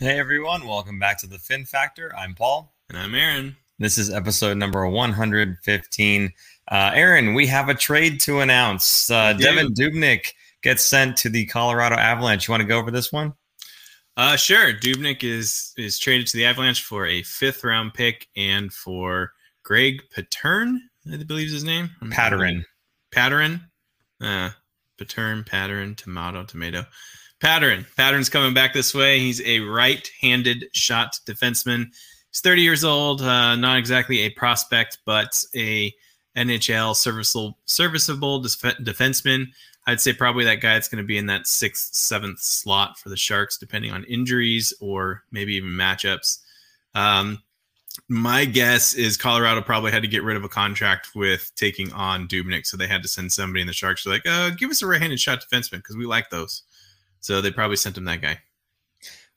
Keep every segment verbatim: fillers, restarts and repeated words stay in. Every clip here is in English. Hey everyone, welcome back to The Fin Factor. I'm Paul. And I'm Aaron. This is episode number one hundred fifteen. Uh, Aaron, we have a trade to announce. Uh, Devan Dubnyk gets sent to the Colorado Avalanche. You want to go over this one? Uh, sure. Dubnyk is is traded to the Avalanche for a fifth round pick and for Greg Pateryn, I believe is his name. Pateryn. Pateryn. Uh, Pateryn, Pateryn, tomato, tomato. Pateryn. Patern's coming back this way. He's a right-handed shot defenseman. He's thirty years old. Uh, not exactly a prospect, but a N H L serviceable, serviceable def- defenseman. I'd say probably that guy that's going to be in that sixth, seventh slot for the Sharks, depending on injuries or maybe even matchups. Um, my guess is Colorado probably had to get rid of a contract with taking on Dubnyk, so they had to send somebody, and the Sharks are like, uh, give us a right-handed shot defenseman because we like those. So they probably sent him that guy.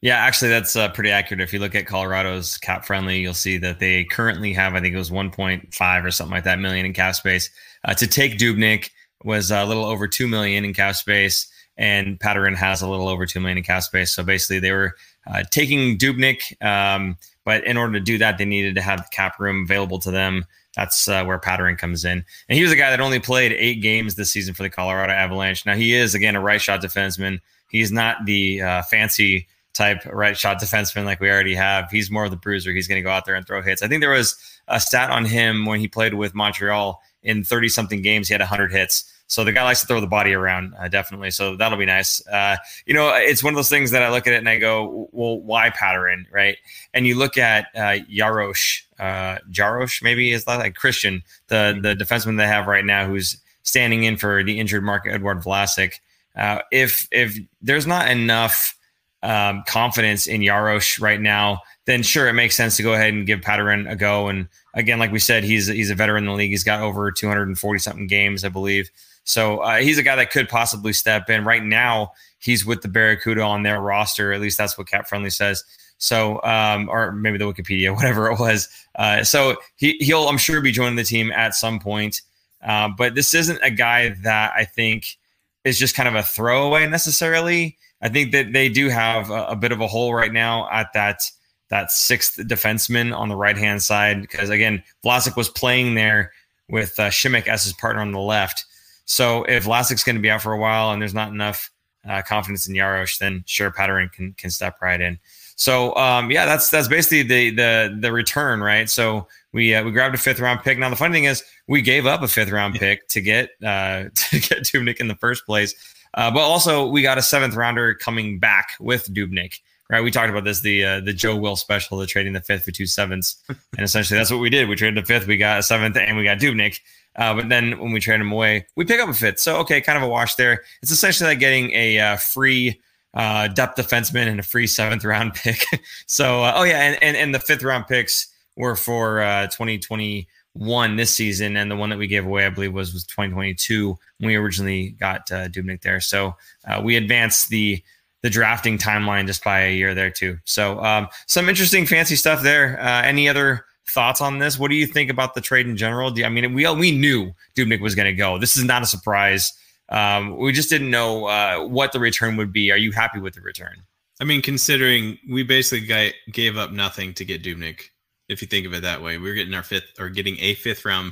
Yeah, actually, that's uh, pretty accurate. If you look at Colorado's cap friendly, you'll see that they currently have, I think it was one point five or something like that million in cap space. Uh, to take Dubnyk was a little over two million in cap space, and Pateryn has a little over two million in cap space. So basically they were uh, taking Dubnyk, um, but in order to do that, they needed to have the cap room available to them. That's uh, where Pateryn comes in. And he was a guy that only played eight games this season for the Colorado Avalanche. Now he is, again, a right shot defenseman. He's not the uh, fancy type right shot defenseman like we already have. He's more of the bruiser. He's going to go out there and throw hits. I think there was a stat on him when he played with Montreal in thirty-something games. He had one hundred hits. So the guy likes to throw the body around, uh, definitely. So that'll be nice. Uh, you know, it's one of those things that I look at it and I go, well, why Pateryn, right? And you look at uh, Jarosz, uh, Jarosz maybe is like Christian, the, the defenseman they have right now who's standing in for the injured Marc-Édouard Vlasic. Uh, if if there's not enough um, confidence in Jarosz right now, then sure, it makes sense to go ahead and give Pateryn a go. And again, like we said, he's he's a veteran in the league. He's got over two hundred forty something games, I believe. So uh, he's a guy that could possibly step in. Right now, he's with the Barracuda on their roster. At least that's what Cap Friendly says. So, um, or maybe the Wikipedia, whatever it was. Uh, so he he'll I'm sure be joining the team at some point. Uh, but this isn't a guy that I think is just kind of a throwaway necessarily. I think that they do have a, a bit of a hole right now at that that sixth defenseman on the right hand side because again, Vlasic was playing there with uh, Shimmick as his partner on the left. So if Vlasic's going to be out for a while and there's not enough uh, confidence in Jarosz, then sure, Pateryn can can step right in. So um, yeah, that's that's basically the the the return, right? So we uh, we grabbed a fifth round pick. Now the funny thing is, we gave up a fifth round pick to get uh, to get Dubnyk in the first place, uh, but also we got a seventh rounder coming back with Dubnyk. Right? We talked about this the uh, the Joe Will special, the trading the fifth for two sevenths, and essentially that's what we did. We traded a fifth, we got a seventh, and we got Dubnyk. Uh, but then when we trade him away, we pick up a fifth. So okay, kind of a wash there. It's essentially like getting a uh, free. Uh, depth defenseman and a free seventh round pick. so, uh, oh yeah, and, and and the fifth round picks were for uh, twenty twenty-one this season, and the one that we gave away, I believe, was was twenty twenty-two when we originally got uh, Dubnyk there. So uh, we advanced the the drafting timeline just by a year there too. So um, some interesting fancy stuff there. Uh, any other thoughts on this? What do you think about the trade in general? Do you, I mean, we we knew Dubnyk was going to go. This is not a surprise. Um, we just didn't know uh, what the return would be. Are you happy with the return? I mean, considering we basically got, gave up nothing to get Dubnyk, if you think of it that way. We were getting our fifth or getting a fifth round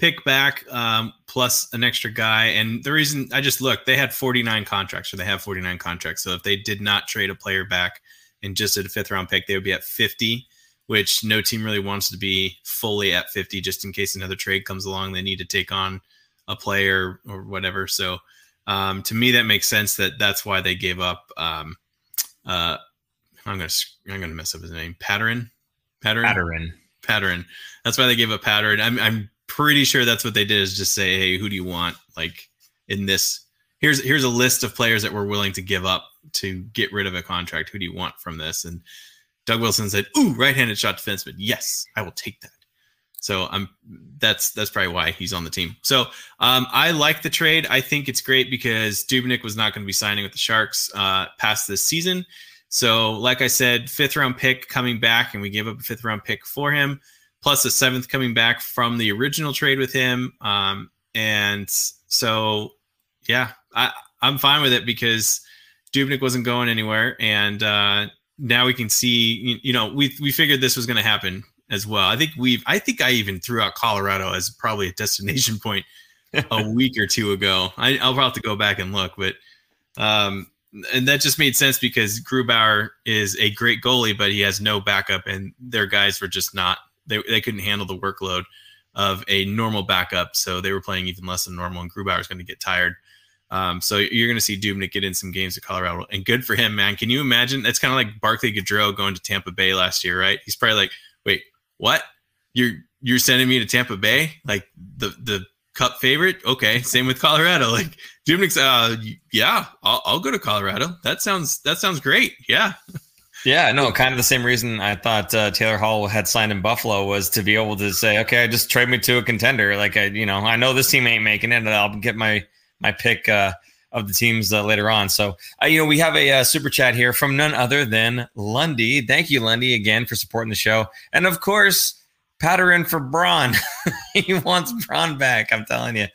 pick back um, plus an extra guy. And the reason I just looked, they had forty-nine contracts or they have forty-nine contracts. So if they did not trade a player back and just did a fifth round pick, they would be at fifty, which no team really wants to be fully at fifty just in case another trade comes along they need to take on a player or whatever. So um, to me, that makes sense that that's why they gave up. Um, uh, I'm going to, I'm going to mess up his name. Pateryn, Pateryn, Pateryn, Pateryn. That's why they gave up Pateryn. I'm, I'm pretty sure that's what they did is just say, hey, who do you want? Like in this, here's, here's a list of players that we're willing to give up to get rid of a contract. Who do you want from this? And Doug Wilson said, ooh, right-handed shot defenseman. Yes, I will take that. So I'm, that's that's probably why he's on the team. So um, I like the trade. I think it's great because Dubnyk was not going to be signing with the Sharks uh, past this season. So like I said, fifth-round pick coming back, and we gave up a fifth-round pick for him, plus a seventh coming back from the original trade with him. Um, and so, yeah, I, I'm fine with it because Dubnyk wasn't going anywhere, and uh, now we can see, you, you know, we we figured this was going to happen as well. I think we've, I think I even threw out Colorado as probably a destination point a week or two ago. I, I'll have to go back and look, but um, and that just made sense because Grubauer is a great goalie, but he has no backup, and their guys were just not, they they couldn't handle the workload of a normal backup, so they were playing even less than normal, and Grubauer's going to get tired. Um, so you're going to see Dubnyk get in some games at Colorado, and good for him, man. Can you imagine? That's kind of like Barclay Gaudreau going to Tampa Bay last year, right? He's probably like, wait, what? You're you're sending me to Tampa Bay? Like the the cup favorite? Okay. Same with Colorado. Like Dubnyk's, uh, yeah, I'll, I'll go to Colorado. That sounds that sounds great. Yeah. Yeah, no, kind of the same reason I thought uh, Taylor Hall had signed in Buffalo was to be able to say, okay, just trade me to a contender. Like I, you know, I know this team ain't making it, and I'll get my my pick uh, of the teams uh, later on. So, uh, you know, we have a uh, super chat here from none other than Lundy. Thank you, Lundy, again for supporting the show. And, of course, Pateryn for Braun. He wants Braun back, I'm telling you.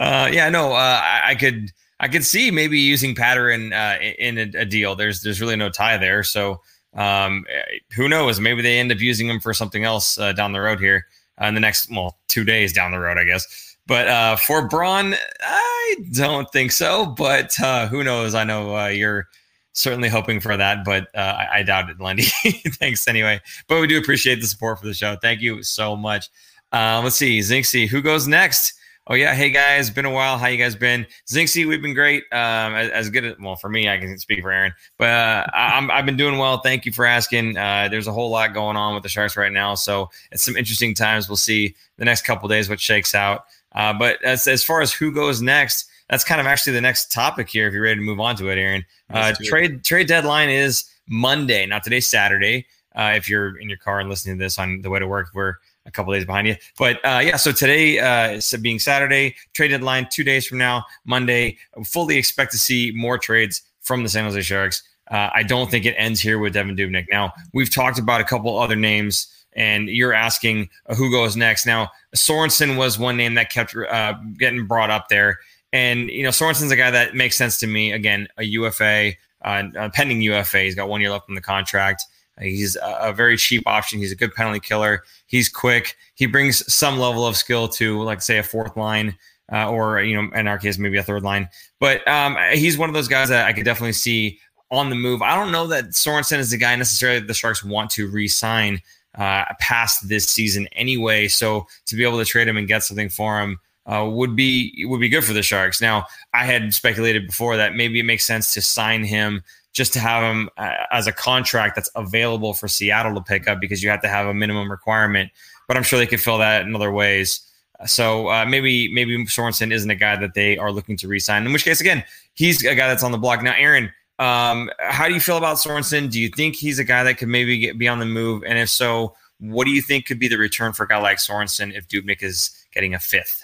Uh, yeah, no, uh, I, I could I could see maybe using Pateryn uh, in a, a deal. There's there's really no tie there. So, um, who knows? Maybe they end up using him for something else uh, down the road here uh, in the next, well, two days down the road, I guess. But uh, for Braun, I don't think so. But uh, who knows? I know uh, you're certainly hoping for that, but uh, I, I doubt it, Lundy. Thanks anyway. But we do appreciate the support for the show. Thank you so much. Uh, let's see, Zinxie, who goes next? Oh, yeah. Hey, guys. Been a while. How you guys been? Zinxie, we've been great. Um, as, as good as, well, for me, I can speak for Aaron. But uh, I'm, I've been doing well. Thank you for asking. Uh, there's a whole lot going on with the Sharks right now. So it's some interesting times. We'll see the next couple of days what shakes out. Uh, but as as far as who goes next, that's kind of actually the next topic here. If you're ready to move on to it, Aaron, uh, trade trade deadline is Monday, not today, Saturday. Uh, if you're in your car and listening to this on the way to work, we're a couple days behind you. But uh, yeah, so today uh, being Saturday, trade deadline two days from now, Monday. I fully expect to see more trades from the San Jose Sharks. Uh, I don't think it ends here with Devan Dubnyk. Now we've talked about a couple other names. And you're asking uh, who goes next. Now, Sorensen was one name that kept uh, getting brought up there. And, you know, Sorensen's a guy that makes sense to me. Again, a U F A, uh, a pending U F A. He's got one year left on the contract. He's a, a very cheap option. He's a good penalty killer. He's quick. He brings some level of skill to, like, say, a fourth line uh, or, you know, in our case, maybe a third line. But um, he's one of those guys that I could definitely see on the move. I don't know that Sorensen is the guy necessarily that the Sharks want to re-sign Uh, past this season anyway, so to be able to trade him and get something for him uh, would be would be good for the Sharks. Now, I had speculated before that maybe it makes sense to sign him just to have him uh, as a contract that's available for Seattle to pick up because you have to have a minimum requirement. But I'm sure they could fill that in other ways. So uh, maybe maybe Sorensen isn't a guy that they are looking to re-sign. In which case, again, he's a guy that's on the block now, Aaron. Um, how do you feel about Sorensen? Do you think he's a guy that could maybe get, be on the move? And if so, what do you think could be the return for a guy like Sorensen if Dubnyk is getting a fifth?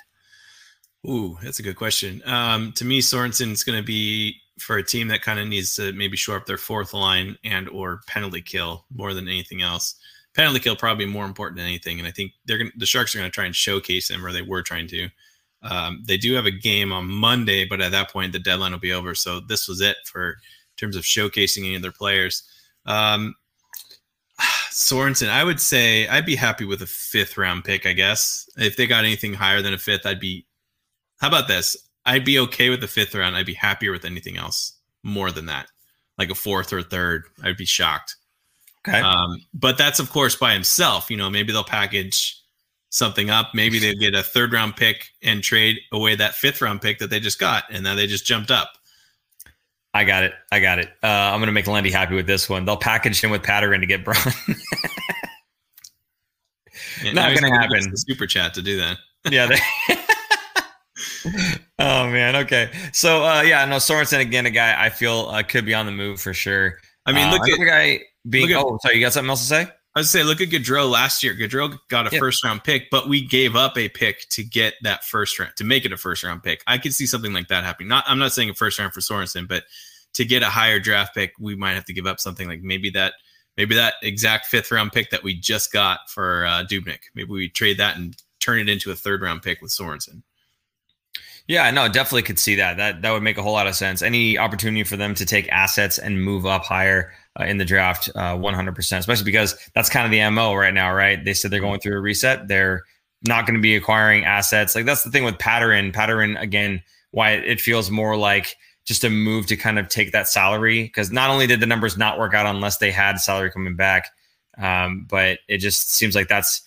Ooh, that's a good question. Um, to me, Sorensen's going to be for a team that kind of needs to maybe shore up their fourth line and or penalty kill more than anything else. Penalty kill probably more important than anything. And I think they're gonna, the Sharks are going to try and showcase him, or they were trying to. Um, they do have a game on Monday, but at that point, the deadline will be over. So this was it for – in terms of showcasing any of their players. Um, Sorensen, I would say I'd be happy with a fifth round pick, I guess. If they got anything higher than a fifth, I'd be, how about this? I'd be okay with the fifth round. I'd be happier with anything else more than that. Like a fourth or third, I'd be shocked. Okay. Um, but that's of course by himself, you know, maybe they'll package something up. Maybe they get a third round pick and trade away that fifth round pick that they just got. And now they just jumped up. I got it. I got it. Uh, I'm going to make Lundy happy with this one. They'll package him with Pateryn to get Braun. Yeah, not going to happen. The super chat to do that. Yeah. They- oh, man. Okay. So, uh, yeah, no, Sorensen, again, a guy I feel uh, could be on the move for sure. I mean, look uh, at the guy being. At, oh, sorry. You got something else to say? I would say look at Gaudreau last year. Gaudreau got a yep. first round pick, but we gave up a pick to get that first round, to make it a first round pick. I could see something like that happening. Not, I'm not saying a first round for Sorensen, but to get a higher draft pick, we might have to give up something like maybe that, maybe that exact fifth round pick that we just got for uh, Dubnyk. Maybe we trade that and turn it into a third round pick with Sorensen. Yeah, no, definitely could see that. That that would make a whole lot of sense. Any opportunity for them to take assets and move up higher uh, in the draft, uh, one hundred percent, especially because that's kind of the M O right now, right? They said they're going through a reset. They're not going to be acquiring assets. Like, that's the thing with Pateryn. Pateryn, again, why it feels more like just a move to kind of take that salary, because not only did the numbers not work out unless they had salary coming back, um, but it just seems like that's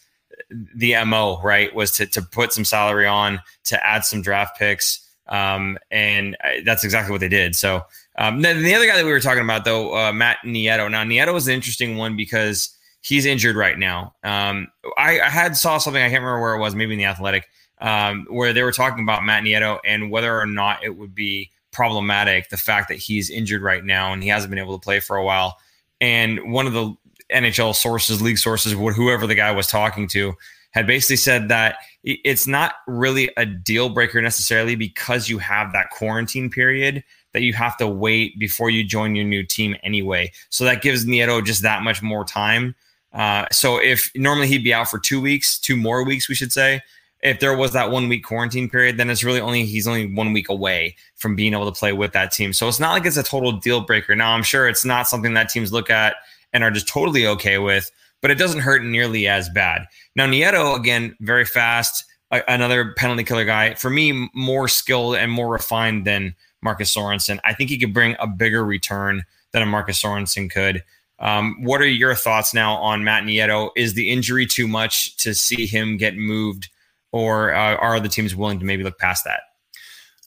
the M O, right, was to to put some salary on, to add some draft picks. Um, and that's exactly what they did. So um, the, the other guy that we were talking about, though, uh, Matt Nieto. Now, Nieto was an interesting one because he's injured right now. Um, I, I had saw something, I can't remember where it was, maybe in The Athletic, um, where they were talking about Matt Nieto and whether or not it would be problematic, the fact that he's injured right now and he hasn't been able to play for a while. And one of the N H L sources, league sources, whoever the guy was talking to, had basically said that it's not really a deal breaker necessarily, because you have that quarantine period that you have to wait before you join your new team anyway. So that gives Nieto just that much more time. Uh, so if normally he'd be out for two weeks, two more weeks, we should say, if there was that one week quarantine period, then it's really only, he's only one week away from being able to play with that team. So it's not like it's a total deal breaker. Now, I'm sure it's not something that teams look at and are just totally okay with, but it doesn't hurt nearly as bad. Now, Nieto, again, very fast, a- another penalty killer guy. For me, more skilled and more refined than Marcus Sorensen. I think he could bring a bigger return than a Marcus Sorensen could. Um, what are your thoughts now on Matt Nieto? Is the injury too much to see him get moved, or uh, are the teams willing to maybe look past that?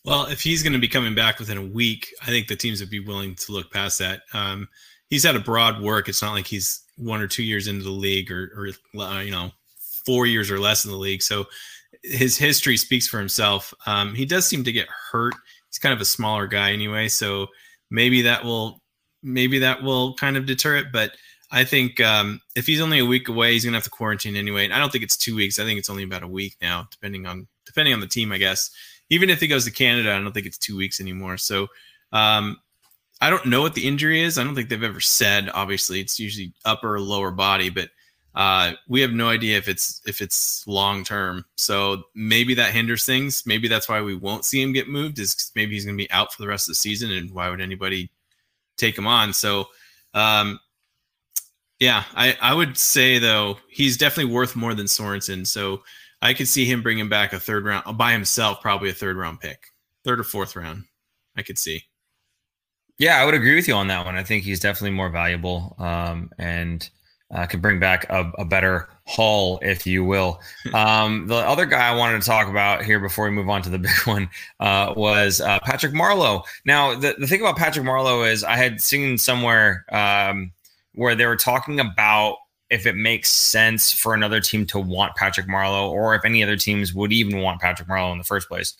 Well, if he's going to be coming back within a week, I think the teams would be willing to look past that. Um, he's had a broad work. It's not like he's one or two years into the league, or, or you know, four years or less in the league. So his history speaks for himself. Um, he does seem to get hurt. He's kind of a smaller guy anyway, so maybe that will maybe that will kind of deter it. But I think um, if he's only a week away, he's going to have to quarantine anyway. And I don't think it's two weeks. I think it's only about a week now, depending on depending on the team, I guess. Even if he goes to Canada, I don't think it's two weeks anymore. So um, I don't know what the injury is. I don't think they've ever said. Obviously, it's usually upper or lower body, but uh, we have no idea if it's if it's long term. So maybe that hinders things. Maybe that's why we won't see him get moved, is 'cause maybe he's going to be out for the rest of the season, and why would anybody take him on? So um, yeah, I, I would say, though, he's definitely worth more than Sorensen. So I could see him bringing back a third round by himself, probably a third round pick, third or fourth round. I could see. Yeah, I would agree with you on that one. I think he's definitely more valuable, um, and uh, could bring back a, a better haul, if you will. Um, the other guy I wanted to talk about here before we move on to the big one uh, was uh, Patrick Marleau. Now, the, the thing about Patrick Marleau is I had seen somewhere um, where they were talking about if it makes sense for another team to want Patrick Marleau, or if any other teams would even want Patrick Marleau in the first place.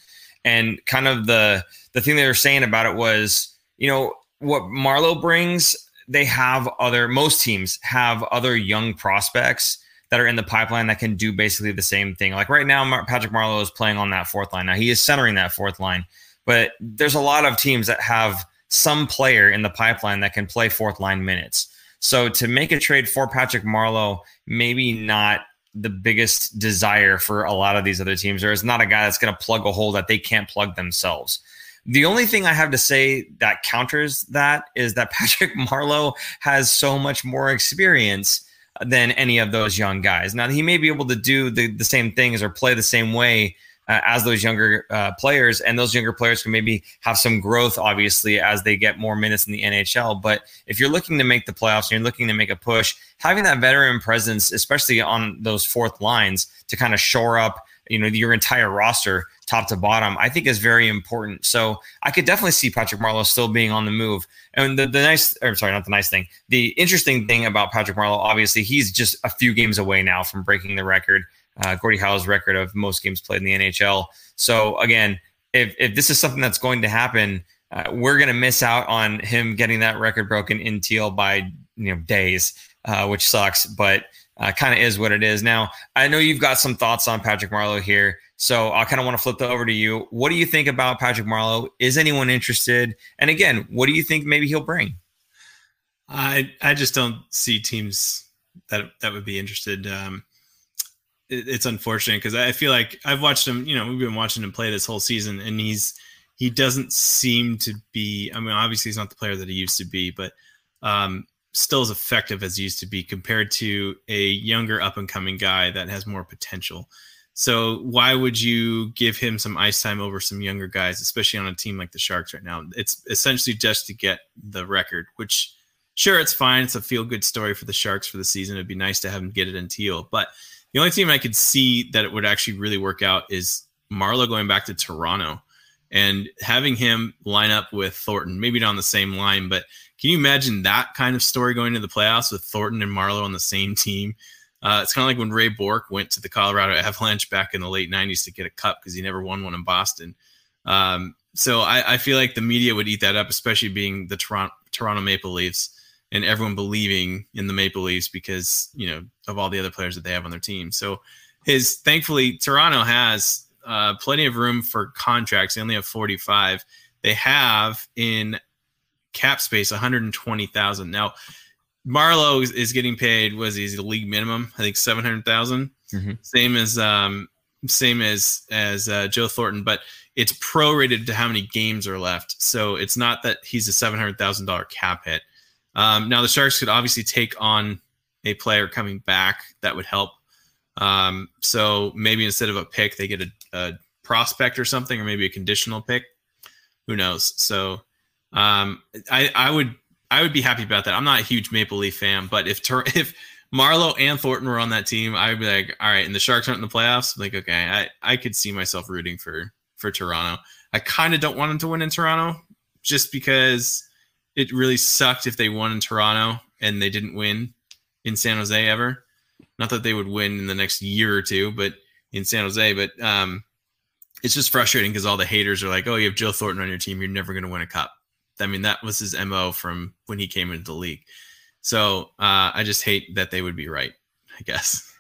And kind of the the thing they were saying about it was, you know, what Marleau brings, they have other, most teams have other young prospects that are in the pipeline that can do basically the same thing. Like right now, Patrick Marleau is playing on that fourth line. Now he is centering that fourth line, but there's a lot of teams that have some player in the pipeline that can play fourth line minutes. So to make a trade for Patrick Marleau, maybe not the biggest desire for a lot of these other teams, or it's not a guy that's going to plug a hole that they can't plug themselves. The only thing I have to say that counters that is that Patrick Marleau has so much more experience than any of those young guys. Now, he may be able to do the, the same things or play the same way uh, as those younger uh, players, and those younger players can maybe have some growth, obviously, as they get more minutes in the N H L. But if you're looking to make the playoffs and you're looking to make a push, having that veteran presence, especially on those fourth lines, to kind of shore up, you know, your entire roster top to bottom, I think is very important. So I could definitely see Patrick Marleau still being on the move. And the, the nice, or sorry, not the nice thing. The interesting thing about Patrick Marleau, obviously, he's just a few games away now from breaking the record, uh, Gordie Howe's record of most games played in the N H L. So again, if, if this is something that's going to happen, uh, we're going to miss out on him getting that record broken in teal by, you know, days, uh, which sucks, but Uh, kind of is what it is. Now, I know you've got some thoughts on Patrick Marleau here, so I kind of want to flip that over to you. What do you think about Patrick Marleau? Is anyone interested? And again, what do you think maybe he'll bring? I I just don't see teams that that would be interested. Um, it's unfortunate because I feel like I've watched him, you know, we've been watching him play this whole season, and he's, he doesn't seem to be, I mean, obviously he's not the player that he used to be, but um, still as effective as he used to be compared to a younger up and coming guy that has more potential. So why would you give him some ice time over some younger guys, especially on a team like the Sharks right now? It's essentially just to get the record, which sure, it's fine. It's a feel good story for the Sharks for the season. It'd be nice to have him get it in teal, but the only team I could see that it would actually really work out is Marleau going back to Toronto and having him line up with Thornton, maybe not on the same line, but can you imagine that kind of story going to the playoffs with Thornton and Marleau on the same team? Uh, it's kind of like when Ray Bourque went to the Colorado Avalanche back in the late nineties to get a cup because he never won one in Boston. Um, so I, I feel like the media would eat that up, especially being the Toronto, Toronto Maple Leafs. And everyone believing in the Maple Leafs because, you know, of all the other players that they have on their team. So his, thankfully, Toronto has uh, plenty of room for contracts. They only have forty-five. They have in cap space one hundred twenty thousand. Now, Marleau is, is getting paid. Was he the league minimum? I think seven hundred thousand. Mm-hmm. Same as um, same as as uh, Joe Thornton, but it's prorated to how many games are left. So it's not that he's a seven hundred thousand dollars cap hit. Um, now, the Sharks could obviously take on a player coming back. That would help. Um, so maybe instead of a pick, they get a, a prospect or something, or maybe a conditional pick. Who knows? So um, I, I would I would be happy about that. I'm not a huge Maple Leaf fan, but if if Marleau and Thornton were on that team, I would be like, all right, and the Sharks aren't in the playoffs? I'm like, okay, I, I could see myself rooting for, for Toronto. I kind of don't want them to win in Toronto just because – it really sucked if they won in Toronto and they didn't win in San Jose ever. Not that they would win in the next year or two, but in San Jose, but um, it's just frustrating because all the haters are like, oh, you have Joe Thornton on your team. You're never going to win a cup. I mean, that was his M O from when he came into the league. So uh, I just hate that they would be right, I guess.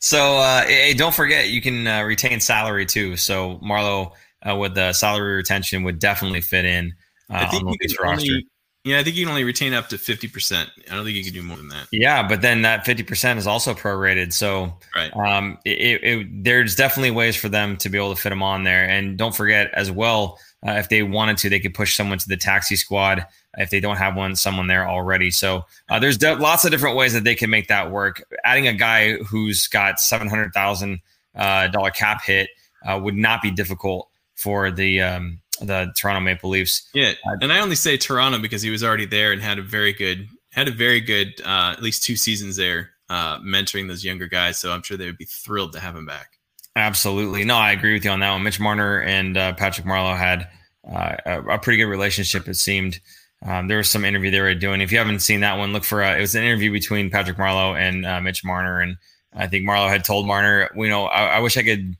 So uh, hey, don't forget, you can uh, retain salary too. So Marleau uh, with the salary retention would definitely fit in. Uh, I think you can only, yeah, I think you can only retain up to fifty percent. I don't think you can do more than that. Yeah, but then that fifty percent is also prorated. So right. um, it, it, there's definitely ways for them to be able to fit them on there. And don't forget as well, uh, if they wanted to, they could push someone to the taxi squad if they don't have one, someone there already. So uh, there's de- lots of different ways that they can make that work. Adding a guy who's got seven hundred thousand dollars uh, cap hit uh, would not be difficult for the um, – the Toronto Maple Leafs. Yeah. And I only say Toronto because he was already there and had a very good, had a very good, uh, at least two seasons there, uh, mentoring those younger guys. So I'm sure they would be thrilled to have him back. Absolutely. No, I agree with you on that one. Mitch Marner and uh, Patrick Marleau had uh, a, a pretty good relationship, it seemed. Um, there was some interview they were doing. If you haven't seen that one, look for uh, it was an interview between Patrick Marleau and uh, Mitch Marner. And I think Marleau had told Marner, you know, I, I wish I could,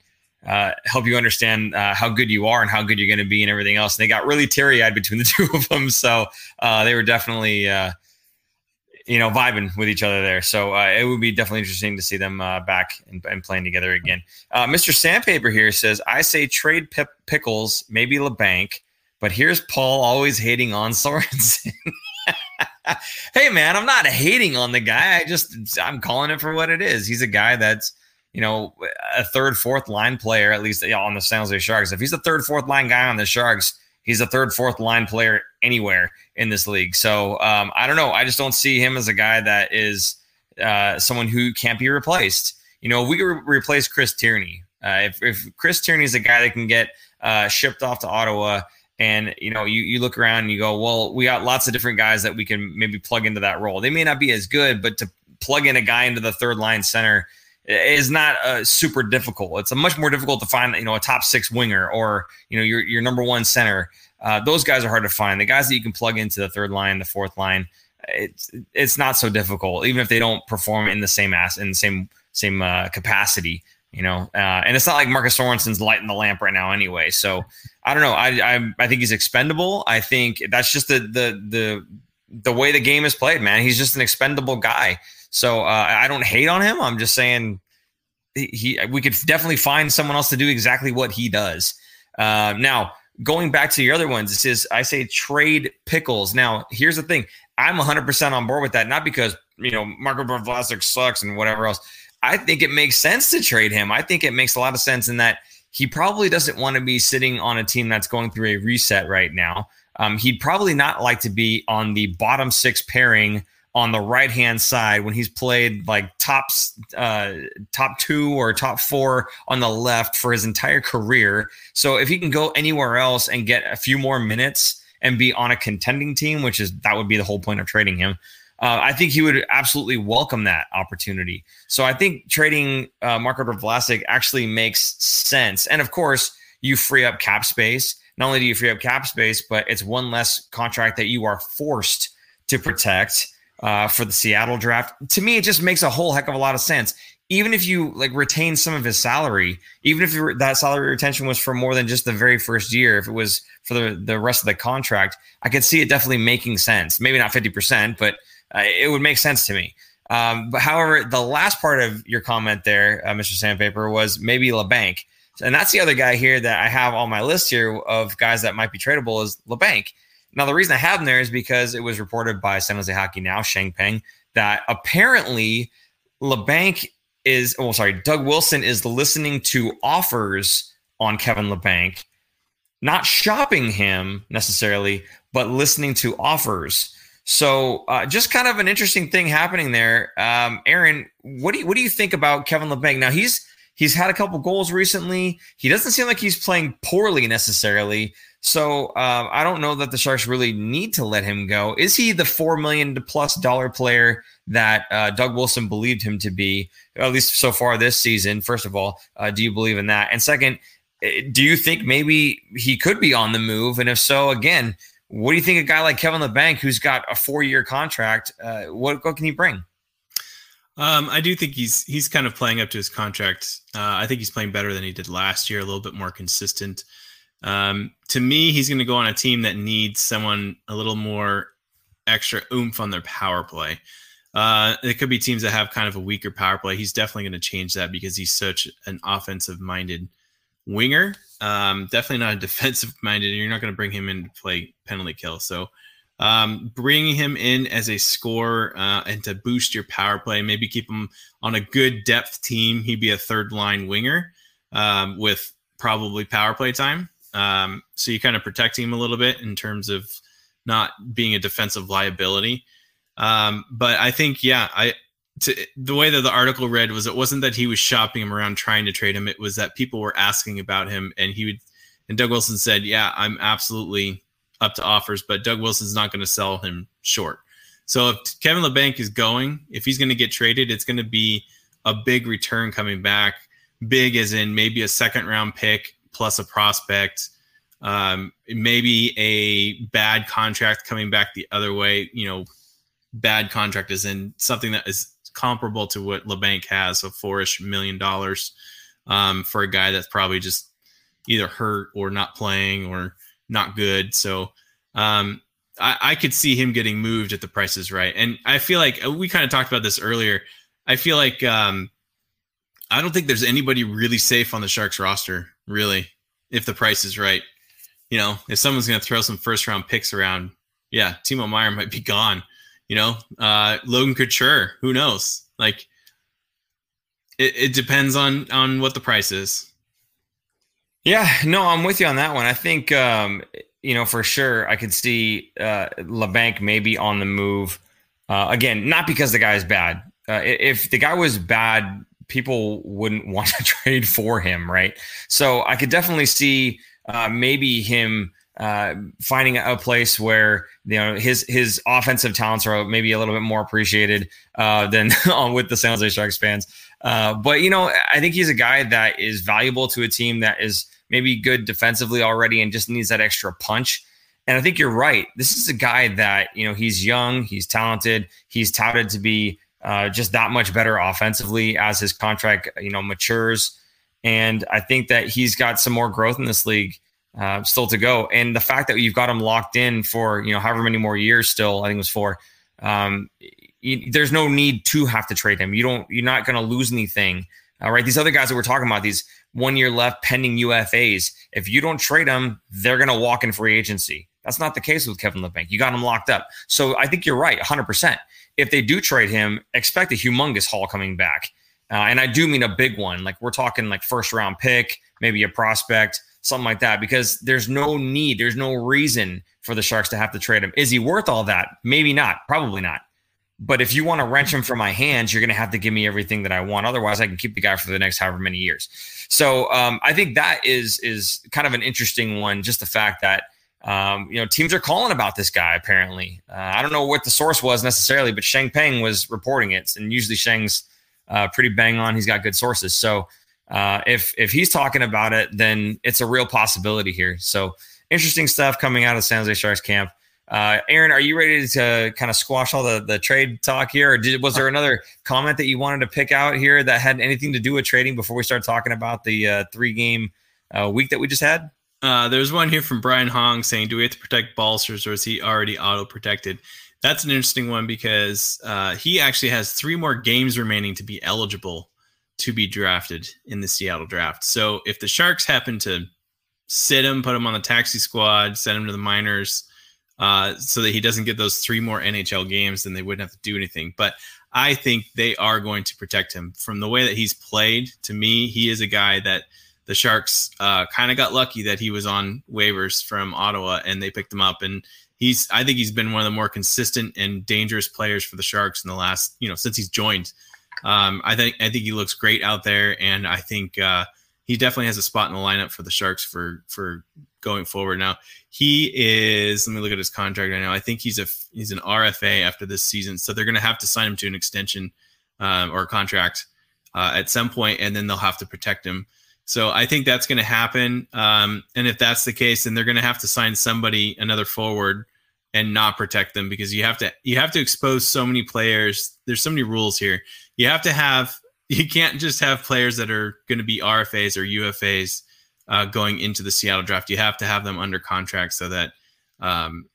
Uh, help you understand uh, how good you are and how good you're going to be and everything else. And they got really teary-eyed between the two of them. So uh, they were definitely, uh, you know, vibing with each other there. So uh, it would be definitely interesting to see them uh, back and, and playing together again. Uh, Mister Sandpaper here says, I say trade pip- Pickles, maybe Labanc, but here's Paul always hating on Sorensen. Hey, man, I'm not hating on the guy. I just, I'm calling it for what it is. He's a guy that's, you know, a third, fourth line player, at least you know, on the San Jose Sharks. If he's a third, fourth line guy on the Sharks, he's a third, fourth line player anywhere in this league. So um, I don't know. I just don't see him as a guy that is uh, someone who can't be replaced. You know, we could re- replace Chris Tierney. Uh, if, if Chris Tierney is a guy that can get uh, shipped off to Ottawa and, you know, you, you look around and you go, well, we got lots of different guys that we can maybe plug into that role. They may not be as good, but to plug in a guy into the third line center is not uh, super difficult. It's a much more difficult to find, you know, a top six winger or, you know, your your number one center. Uh, those guys are hard to find. The guys that you can plug into the third line, the fourth line, it's it's not so difficult, even if they don't perform in the same ass in the same same uh, capacity, you know. Uh, and it's not like Marcus Sorensen's lighting the lamp right now, anyway. So I don't know. I I, I think he's expendable. I think that's just the the the the way the game is played, man. He's just an expendable guy. So uh, I don't hate on him. I'm just saying he, he we could definitely find someone else to do exactly what he does. Uh, now, going back to your other ones, this is I say trade Pickles. Now, here's the thing. I'm one hundred percent on board with that, not because, you know, Marc-Édouard Vlasic sucks and whatever else. I think it makes sense to trade him. I think it makes a lot of sense in that he probably doesn't want to be sitting on a team that's going through a reset right now. Um, he'd probably not like to be on the bottom six pairing on the right-hand side when he's played like top, uh, top two or top four on the left for his entire career. So if he can go anywhere else and get a few more minutes and be on a contending team, which is, that would be the whole point of trading him. Uh, I think he would absolutely welcome that opportunity. So I think trading uh, Marc-Édouard Vlasic actually makes sense. And of course, you free up cap space. Not only do you free up cap space, but it's one less contract that you are forced to protect uh, for the Seattle draft. To me, it just makes a whole heck of a lot of sense. Even if you like retain some of his salary, even if you, that salary retention was for more than just the very first year, if it was for the, the rest of the contract, I could see it definitely making sense. Maybe not fifty percent, but uh, it would make sense to me. Um, but however, the last part of your comment there, uh, Mister Sandpaper, was maybe Labanc. And that's the other guy here that I have on my list here of guys that might be tradable is Labanc. Now, the reason I have him there is because it was reported by San Jose Hockey Now, Sheng Peng, that apparently Labanc is, oh, sorry, Doug Wilson is listening to offers on Kevin Labanc, not shopping him necessarily, but listening to offers. So uh, just kind of an interesting thing happening there. Um, Aaron, what do you, what do you think about Kevin Labanc? Now, he's he's had a couple goals recently. He doesn't seem like he's playing poorly necessarily. So uh, I don't know that the Sharks really need to let him go. Is he the four million dollars plus dollar player that uh, Doug Wilson believed him to be, at least so far this season? First of all, uh, do you believe in that? And second, do you think maybe he could be on the move? And if so, again, what do you think a guy like Kevin Labanc, who's got a four-year contract, uh, what, what can he bring? Um, I do think he's he's kind of playing up to his contract. Uh, I think he's playing better than he did last year, a little bit more consistent. Um, to me, he's going to go on a team that needs someone a little more extra oomph on their power play. Uh, it could be teams that have kind of a weaker power play. He's definitely going to change that because he's such an offensive-minded winger. Um, definitely not a defensive-minded. You're not going to bring him in to play penalty kill. So um, bringing him in as a scorer uh, and to boost your power play, maybe keep him on a good depth team. He'd be a third-line winger um, with probably power play time. Um, so you kind of protect him a little bit in terms of not being a defensive liability. Um, but I think, yeah, I to, the way that the article read was it wasn't that he was shopping him around trying to trade him. It was that people were asking about him, and he would. And Doug Wilson said, "Yeah, I'm absolutely up to offers, but Doug Wilson's not going to sell him short." So if Kevin Labanc is going, if he's going to get traded, it's going to be a big return coming back. Big as in maybe a second round pick plus a prospect, um, maybe a bad contract coming back the other way. You know, bad contract is in something that is comparable to what Labanc has, so four-ish million dollars um, for a guy that's probably just either hurt or not playing or not good. So um, I, I could see him getting moved if the price is right. And I feel like we kind of talked about this earlier. I feel like um, I don't think there's anybody really safe on the Sharks roster, really, if the price is right. You know, if someone's going to throw some first round picks around, yeah, Timo Meier might be gone. You know, uh, Logan Couture, who knows? Like, it, it depends on, on what the price is. Yeah, no, I'm with you on that one. I think, um, you know, for sure, I could see uh, Labanc maybe on the move. Uh, again, not because the guy is bad. Uh, if the guy was bad, people wouldn't want to trade for him, right? So I could definitely see uh, maybe him Uh, finding a place where, you know, his his offensive talents are maybe a little bit more appreciated uh, than with the San Jose Sharks fans. Uh, but, you know, I think he's a guy that is valuable to a team that is maybe good defensively already and just needs that extra punch. And I think you're right. This is a guy that, you know, he's young, he's talented, he's touted to be uh, just that much better offensively as his contract, you know, matures. And I think that he's got some more growth in this league Uh, still to go. And the fact that you've got him locked in for, you know, however many more years still, I think it was four. Um, you, there's no need to have to trade him. You don't, you're not going to lose anything. All right. These other guys that we're talking about, these one year left pending U F As, if you don't trade them, they're going to walk in free agency. That's not the case with Kevin Labanc. You got him locked up. So I think you're right. A hundred percent. If they do trade him, expect a humongous haul coming back. Uh, and I do mean a big one. Like, we're talking like first round pick, maybe a prospect, something like that, because there's no need. There's no reason for the Sharks to have to trade him. Is he worth all that? Maybe not. Probably not. But if you want to wrench him from my hands, you're going to have to give me everything that I want. Otherwise, I can keep the guy for the next however many years. So um, I think that is is kind of an interesting one. Just the fact that um, you know, teams are calling about this guy. Apparently, uh, I don't know what the source was necessarily, but Sheng Peng was reporting it, and usually Sheng's uh, pretty bang on. He's got good sources. So uh, if if he's talking about it, then it's a real possibility here. So interesting stuff coming out of San Jose Sharks camp. Uh, Aaron, are you ready to kind of squash all the, the trade talk here? Or did, was there another comment that you wanted to pick out here that had anything to do with trading before we start talking about the uh, three-game uh, week that we just had? Uh, there's one here from Brian Hong saying, do we have to protect Ballsters, or is he already auto-protected? That's an interesting one because uh, he actually has three more games remaining to be eligible to be drafted in the Seattle draft. So if the Sharks happen to sit him, put him on the taxi squad, send him to the minors, Uh, so that he doesn't get those three more N H L games, then they wouldn't have to do anything. But I think they are going to protect him. From the way that he's played, to me, he is a guy that the Sharks uh, kind of got lucky that he was on waivers from Ottawa and they picked him up. And he's, I think he's been one of the more consistent and dangerous players for the Sharks in the last, you know, since he's joined. Um, I think, I think he looks great out there. And I think uh, he definitely has a spot in the lineup for the Sharks for, for, going forward. Now he is, let me look at his contract right now. I think he's a, he's an R F A after this season. So they're going to have to sign him to an extension um, or a contract uh, at some point, and then they'll have to protect him. So I think that's going to happen. Um, and if that's the case, then they're going to have to sign somebody, another forward, and not protect them, because you have to, you have to expose so many players. There's so many rules here. You have to have, you can't just have players that are going to be R F As or U F As Uh, going into the Seattle draft. You have to have them under contract so that um,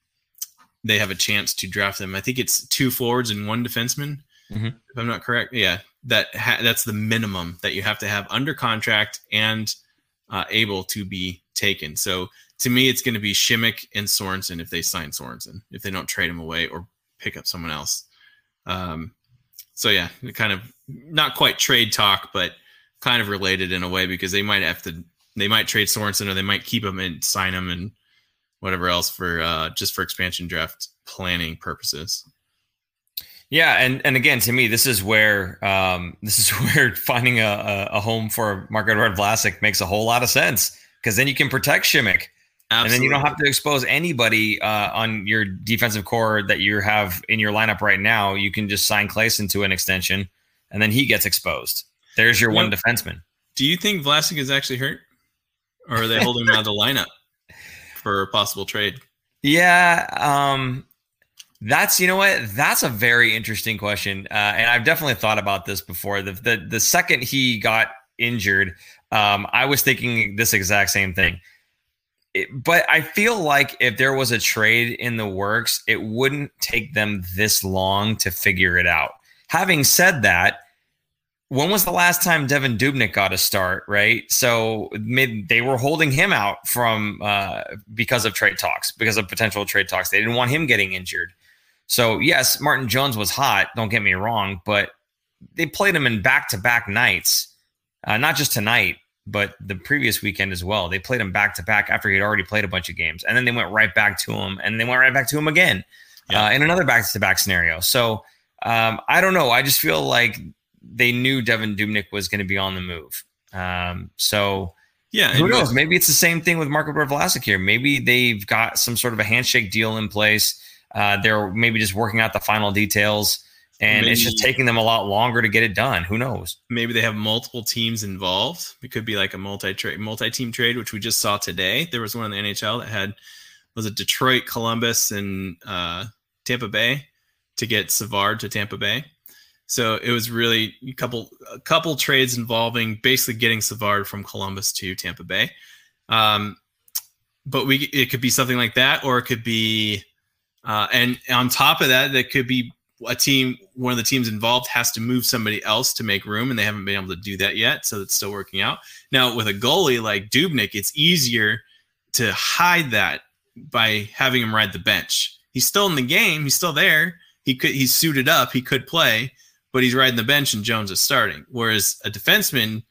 they have a chance to draft them. I think it's two forwards and one defenseman, mm-hmm. if I'm not correct. Yeah, that ha- that's the minimum that you have to have under contract and uh, able to be taken. So to me, it's going to be Shimmick and Sorensen if they sign Sorensen, if they don't trade him away or pick up someone else. Um, so yeah, kind of not quite trade talk, but kind of related in a way, because they might have to, they might trade Sorensen, or they might keep him and sign him and whatever else for uh, just for expansion draft planning purposes. Yeah. And, and again, to me, this is where um, this is where finding a, a home for Marc-Édouard Vlasic makes a whole lot of sense, because then you can protect Shimmick. Absolutely. And then you don't have to expose anybody uh, on your defensive core that you have in your lineup right now. You can just sign Clayson to an extension, and then he gets exposed. There's your well, one defenseman. Do you think Vlasic is actually hurt? Or are they holding him out of the lineup for a possible trade? Yeah, um, that's, you know what? That's a very interesting question. Uh, and I've definitely thought about this before. The the, the second he got injured, um, I was thinking this exact same thing. It, but I feel like if there was a trade in the works, it wouldn't take them this long to figure it out. Having said that, when was the last time Devan Dubnyk got a start, right? So mid, they were holding him out from uh, because of trade talks, because of potential trade talks. They didn't want him getting injured. So, yes, Martin Jones was hot, don't get me wrong, but they played him in back-to-back nights, uh, not just tonight, but the previous weekend as well. They played him back-to-back after he had already played a bunch of games, and then they went right back to him, and they went right back to him again yeah. uh, in another back-to-back scenario. So um, I don't know. I just feel like they knew Devan Dubnyk was going to be on the move. Um, so yeah, who knows? Maybe it's the same thing with Marc-Édouard Vlasic here. Maybe they've got some sort of a handshake deal in place. Uh, they're maybe just working out the final details, and maybe it's just taking them a lot longer to get it done. Who knows? Maybe they have multiple teams involved. It could be like a multi-trade, multi-team trade, which we just saw today. There was one in the N H L that had, was it Detroit, Columbus, and uh, Tampa Bay to get Savard to Tampa Bay. So it was really a couple a couple trades involving basically getting Savard from Columbus to Tampa Bay. Um, but we it could be something like that, or it could be uh, – and on top of that, that could be a team – one of the teams involved has to move somebody else to make room, and they haven't been able to do that yet, so it's still working out. Now, with a goalie like Dubnyk, it's easier to hide that by having him ride the bench. He's still in the game. He's still there. He could He's suited up. He could play. but he's riding the bench and Jones is starting. Whereas a defenseman,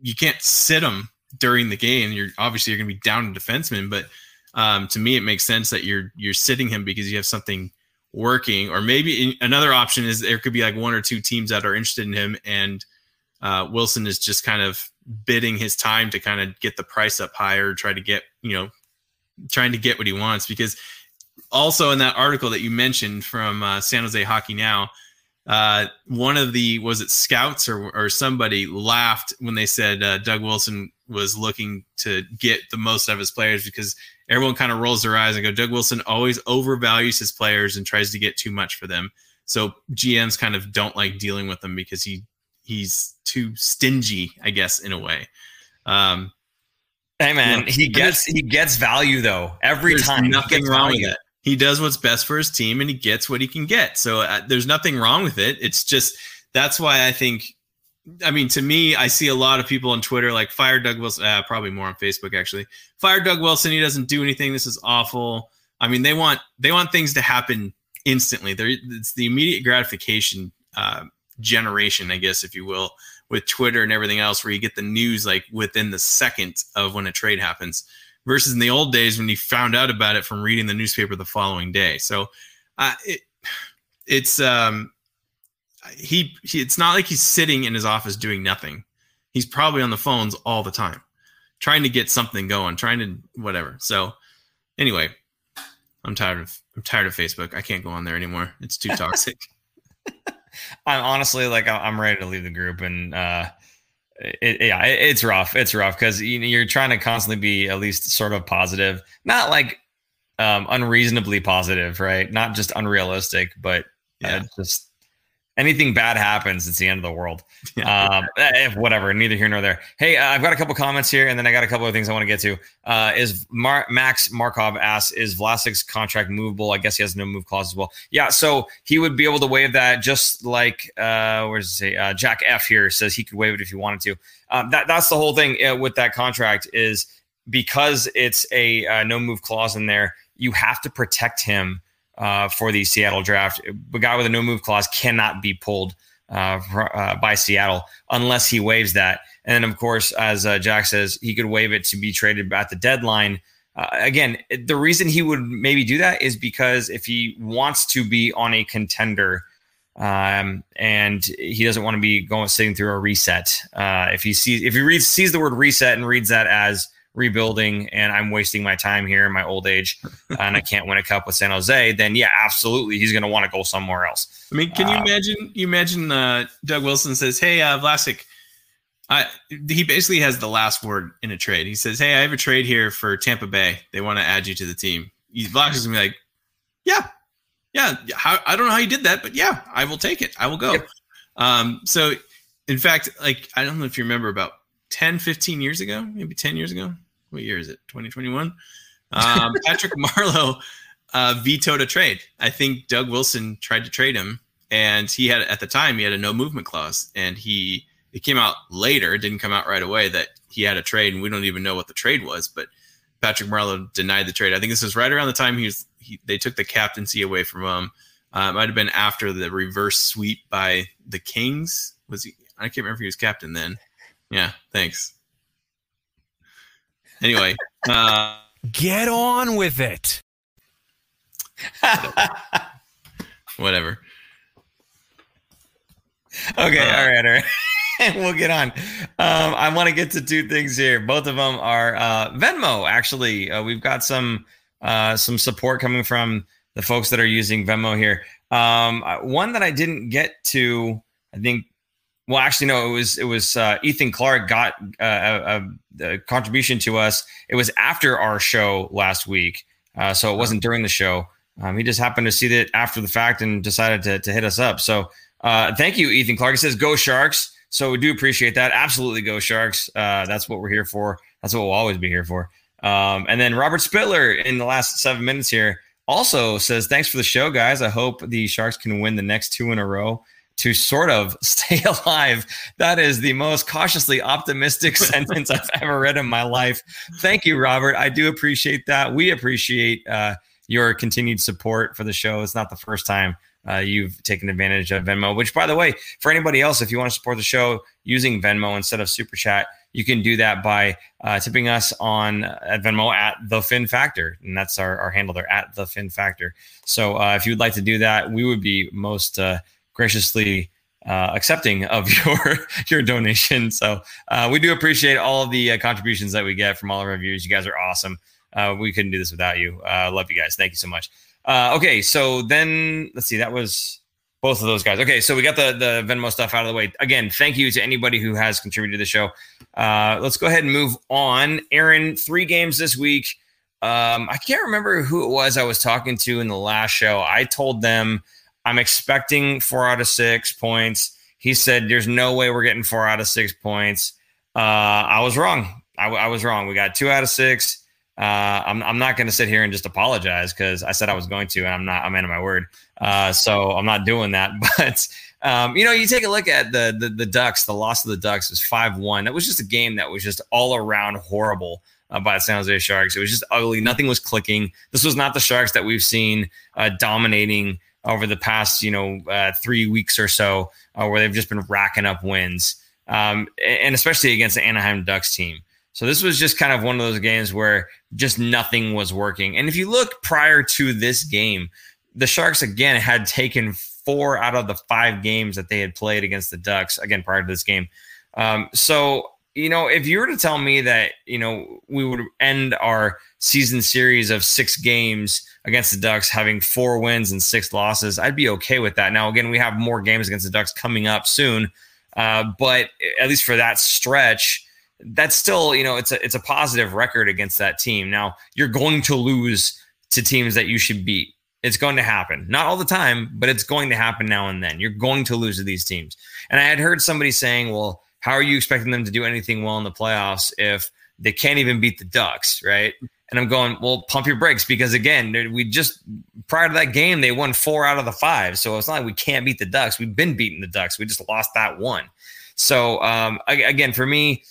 you can't sit him during the game. You're obviously you're going to be down a defenseman, but um, to me, it makes sense that you're you're sitting him because you have something working. Or maybe in, another option is there could be like one or two teams that are interested in him, and uh, Wilson is just kind of bidding his time to kind of get the price up higher, try to get you know trying to get what he wants. Because also in that article that you mentioned from uh, San Jose Hockey Now, uh, one of the was it scouts or or somebody laughed when they said uh, Doug Wilson was looking to get the most out of his players, because everyone kind of rolls their eyes and go, Doug Wilson always overvalues his players and tries to get too much for them. So G Ms kind of don't like dealing with them because he he's too stingy, I guess, in a way. Um, hey man, you know, he gets he gets value though every time. Nothing wrong with it. He does what's best for his team and he gets what he can get. So uh, there's nothing wrong with it. It's just that's why I think. I mean, to me, I see a lot of people on Twitter like fire Doug Wilson, uh, probably more on Facebook, actually fire Doug Wilson. He doesn't do anything. This is awful. I mean, they want, they want things to happen instantly. They're, it's the immediate gratification uh, generation, I guess, if you will, with Twitter and everything else, where you get the news like within the second of when a trade happens versus in the old days when you found out about it from reading the newspaper the following day. So uh, it, it's, um, He, he, it's not like he's sitting in his office doing nothing. He's probably on the phones all the time, trying to get something going, trying to whatever. So, anyway, I'm tired of I'm tired of Facebook. I can't go on there anymore. It's too toxic. I'm honestly like I'm ready to leave the group, and uh, it, yeah, it, it's rough. It's rough because you're trying to constantly be at least sort of positive, not like um, unreasonably positive, right? Not just unrealistic, but yeah, uh, just. Anything bad happens, it's the end of the world. Yeah. Um, whatever, neither here nor there. Hey, uh, I've got a couple comments here, and then I got a couple of things I want to get to. Uh, is Mar- Max Markov asks, is Vlasic's contract movable? I guess he has no move clause as well. Yeah, so he would be able to waive that, just like uh, where does it say? Uh, Jack F here says he could waive it if he wanted to. Um, that that's the whole thing uh, with that contract is because it's a uh, no move clause in there. You have to protect him. Uh, for the Seattle draft, a guy with a no move clause cannot be pulled uh, uh, by Seattle unless he waives that. And then, of course, as uh, Jack says, he could waive it to be traded at the deadline. Uh, again, the reason he would maybe do that is because if he wants to be on a contender um, and he doesn't want to be going sitting through a reset. Uh, if he sees if he reads, sees the word reset and reads that as rebuilding and I'm wasting my time here in my old age and I can't win a cup with San Jose, then yeah, absolutely. He's going to want to go somewhere else. I mean, can you uh, imagine, you imagine uh, Doug Wilson says, hey, uh, Vlasic, I, he basically has the last word in a trade. He says, hey, I have a trade here for Tampa Bay. They want to add you to the team. Vlasic's going to be like, yeah, yeah. How, I don't know how you did that, but yeah, I will take it. I will go. Yep. Um, so in fact, like, I don't know if you remember about ten, fifteen years ago, maybe ten years ago. What year is it? twenty twenty-one Um, Patrick Marleau uh, vetoed a trade. I think Doug Wilson tried to trade him, and he had at the time he had a no movement clause, and he it came out later. It didn't come out right away that he had a trade, and we don't even know what the trade was. But Patrick Marleau denied the trade. I think this was right around the time he was he, they took the captaincy away from him. Uh, it might have been after the reverse sweep by the Kings. Was he? I can't remember if he was captain then. Yeah, thanks. Anyway. Uh, Get on with it. Whatever. whatever. Okay, uh, all right, all right. We'll get on. Um, I want to get to two things here. Both of them are uh, Venmo, actually. Uh, we've got some uh, some support coming from the folks that are using Venmo here. Um, one that I didn't get to, I think, Well, actually, no, it was it was uh, Ethan Clark got uh, a, a contribution to us. It was after our show last week, uh, so it wasn't during the show. Um, he just happened to see it after the fact and decided to, to hit us up. So uh, thank you, Ethan Clark. He says, go Sharks. So we do appreciate that. Absolutely, go Sharks. Uh, that's what we're here for. That's what we'll always be here for. Um, and then Robert Spittler in the last seven minutes here also says, thanks for the show, guys. I hope the Sharks can win the next two in a row to sort of stay alive. That is the most cautiously optimistic sentence I've ever read in my life. Thank you, Robert. I do appreciate that. We appreciate uh, your continued support for the show. It's not the first time uh, you've taken advantage of Venmo, which, by the way, for anybody else, if you want to support the show using Venmo instead of Super Chat, you can do that by uh, tipping us on at Venmo at The Fin Factor. And that's our, our handle there, at The Fin Factor. So uh, if you'd like to do that, we would be most uh, graciously uh, accepting of your, your donation. So uh, we do appreciate all of the uh, contributions that we get from all of our viewers. You guys are awesome. Uh, we couldn't do this without you. Uh, love you guys. Thank you so much. Uh, okay, so then let's see. That was both of those guys. Okay, so we got the the Venmo stuff out of the way. Again, thank you to anybody who has contributed to the show. Uh, let's go ahead and move on. Aaron, three games this week. Um, I can't remember who it was I was talking to in the last show. I told them I'm expecting four out of six points. He said there's no way we're getting four out of six points. Uh, I was wrong. I, I was wrong. We got two out of six. Uh, I'm, I'm not going to sit here and just apologize because I said I was going to, and I'm not, I'm out of my word. Uh, so I'm not doing that, but, um, you know, you take a look at the, the, the Ducks, the loss of the Ducks was five one. That was just a game that was just all around horrible uh, by the San Jose Sharks. It was just ugly. Nothing was clicking. This was not the Sharks that we've seen uh, dominating over the past, you know, uh, three weeks or so uh, where they've just been racking up wins. Um, and especially against the Anaheim Ducks team. So this was just kind of one of those games where just nothing was working. And if you look prior to this game, the Sharks, again, had taken four out of the five games that they had played against the Ducks, again, prior to this game. Um, so, you know, if you were to tell me that, you know, we would end our season series of six games against the Ducks having four wins and six losses, I'd be okay with that. Now, again, we have more games against the Ducks coming up soon, uh, but at least for that stretch, that's still, you know, it's a, it's a positive record against that team. Now, you're going to lose to teams that you should beat. It's going to happen. Not all the time, but it's going to happen now and then. You're going to lose to these teams. And I had heard somebody saying, well, how are you expecting them to do anything well in the playoffs if they can't even beat the Ducks, right? And I'm going, well, pump your brakes, because, again, we just, prior to that game, they won four out of the five. So it's not like we can't beat the Ducks. We've been beating the Ducks. We just lost that one. So, um, again, for me,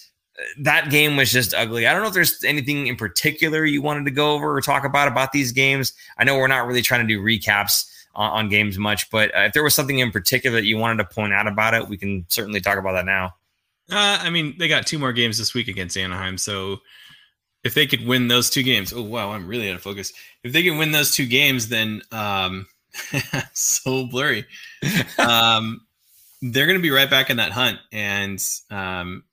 that game was just ugly. I don't know if there's anything in particular you wanted to go over or talk about about these games. I know we're not really trying to do recaps on, on games much, but uh, if there was something in particular that you wanted to point out about it, we can certainly talk about that now. Uh, I mean, they got two more games this week against Anaheim, so if they could win those two games, oh, wow, I'm really out of focus. If they can win those two games, then um, so blurry. um, they're going to be right back in that hunt, and um,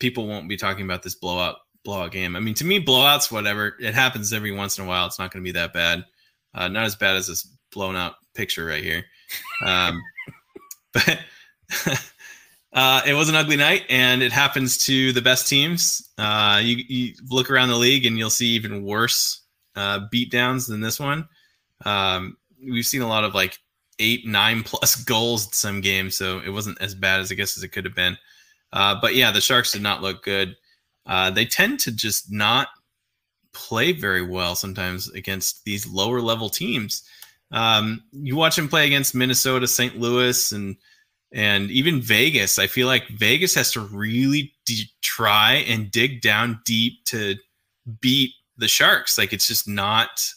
people won't be talking about this blowout blowout game. I mean, to me, blowouts, whatever. It happens every once in a while. It's not going to be that bad. Uh, not as bad as this blown out picture right here. Um, but uh, it was an ugly night, and it happens to the best teams. Uh, you, you look around the league, and you'll see even worse uh, beatdowns than this one. Um, we've seen a lot of like eight, nine plus goals in some games, so it wasn't as bad as I guess as it could have been. Uh, but yeah, the Sharks did not look good. Uh, they tend to just not play very well sometimes against these lower level teams. Um, you watch them play against Minnesota, Saint Louis, and and even Vegas. I feel like Vegas has to really de- try and dig down deep to beat the Sharks. Like, it's just not,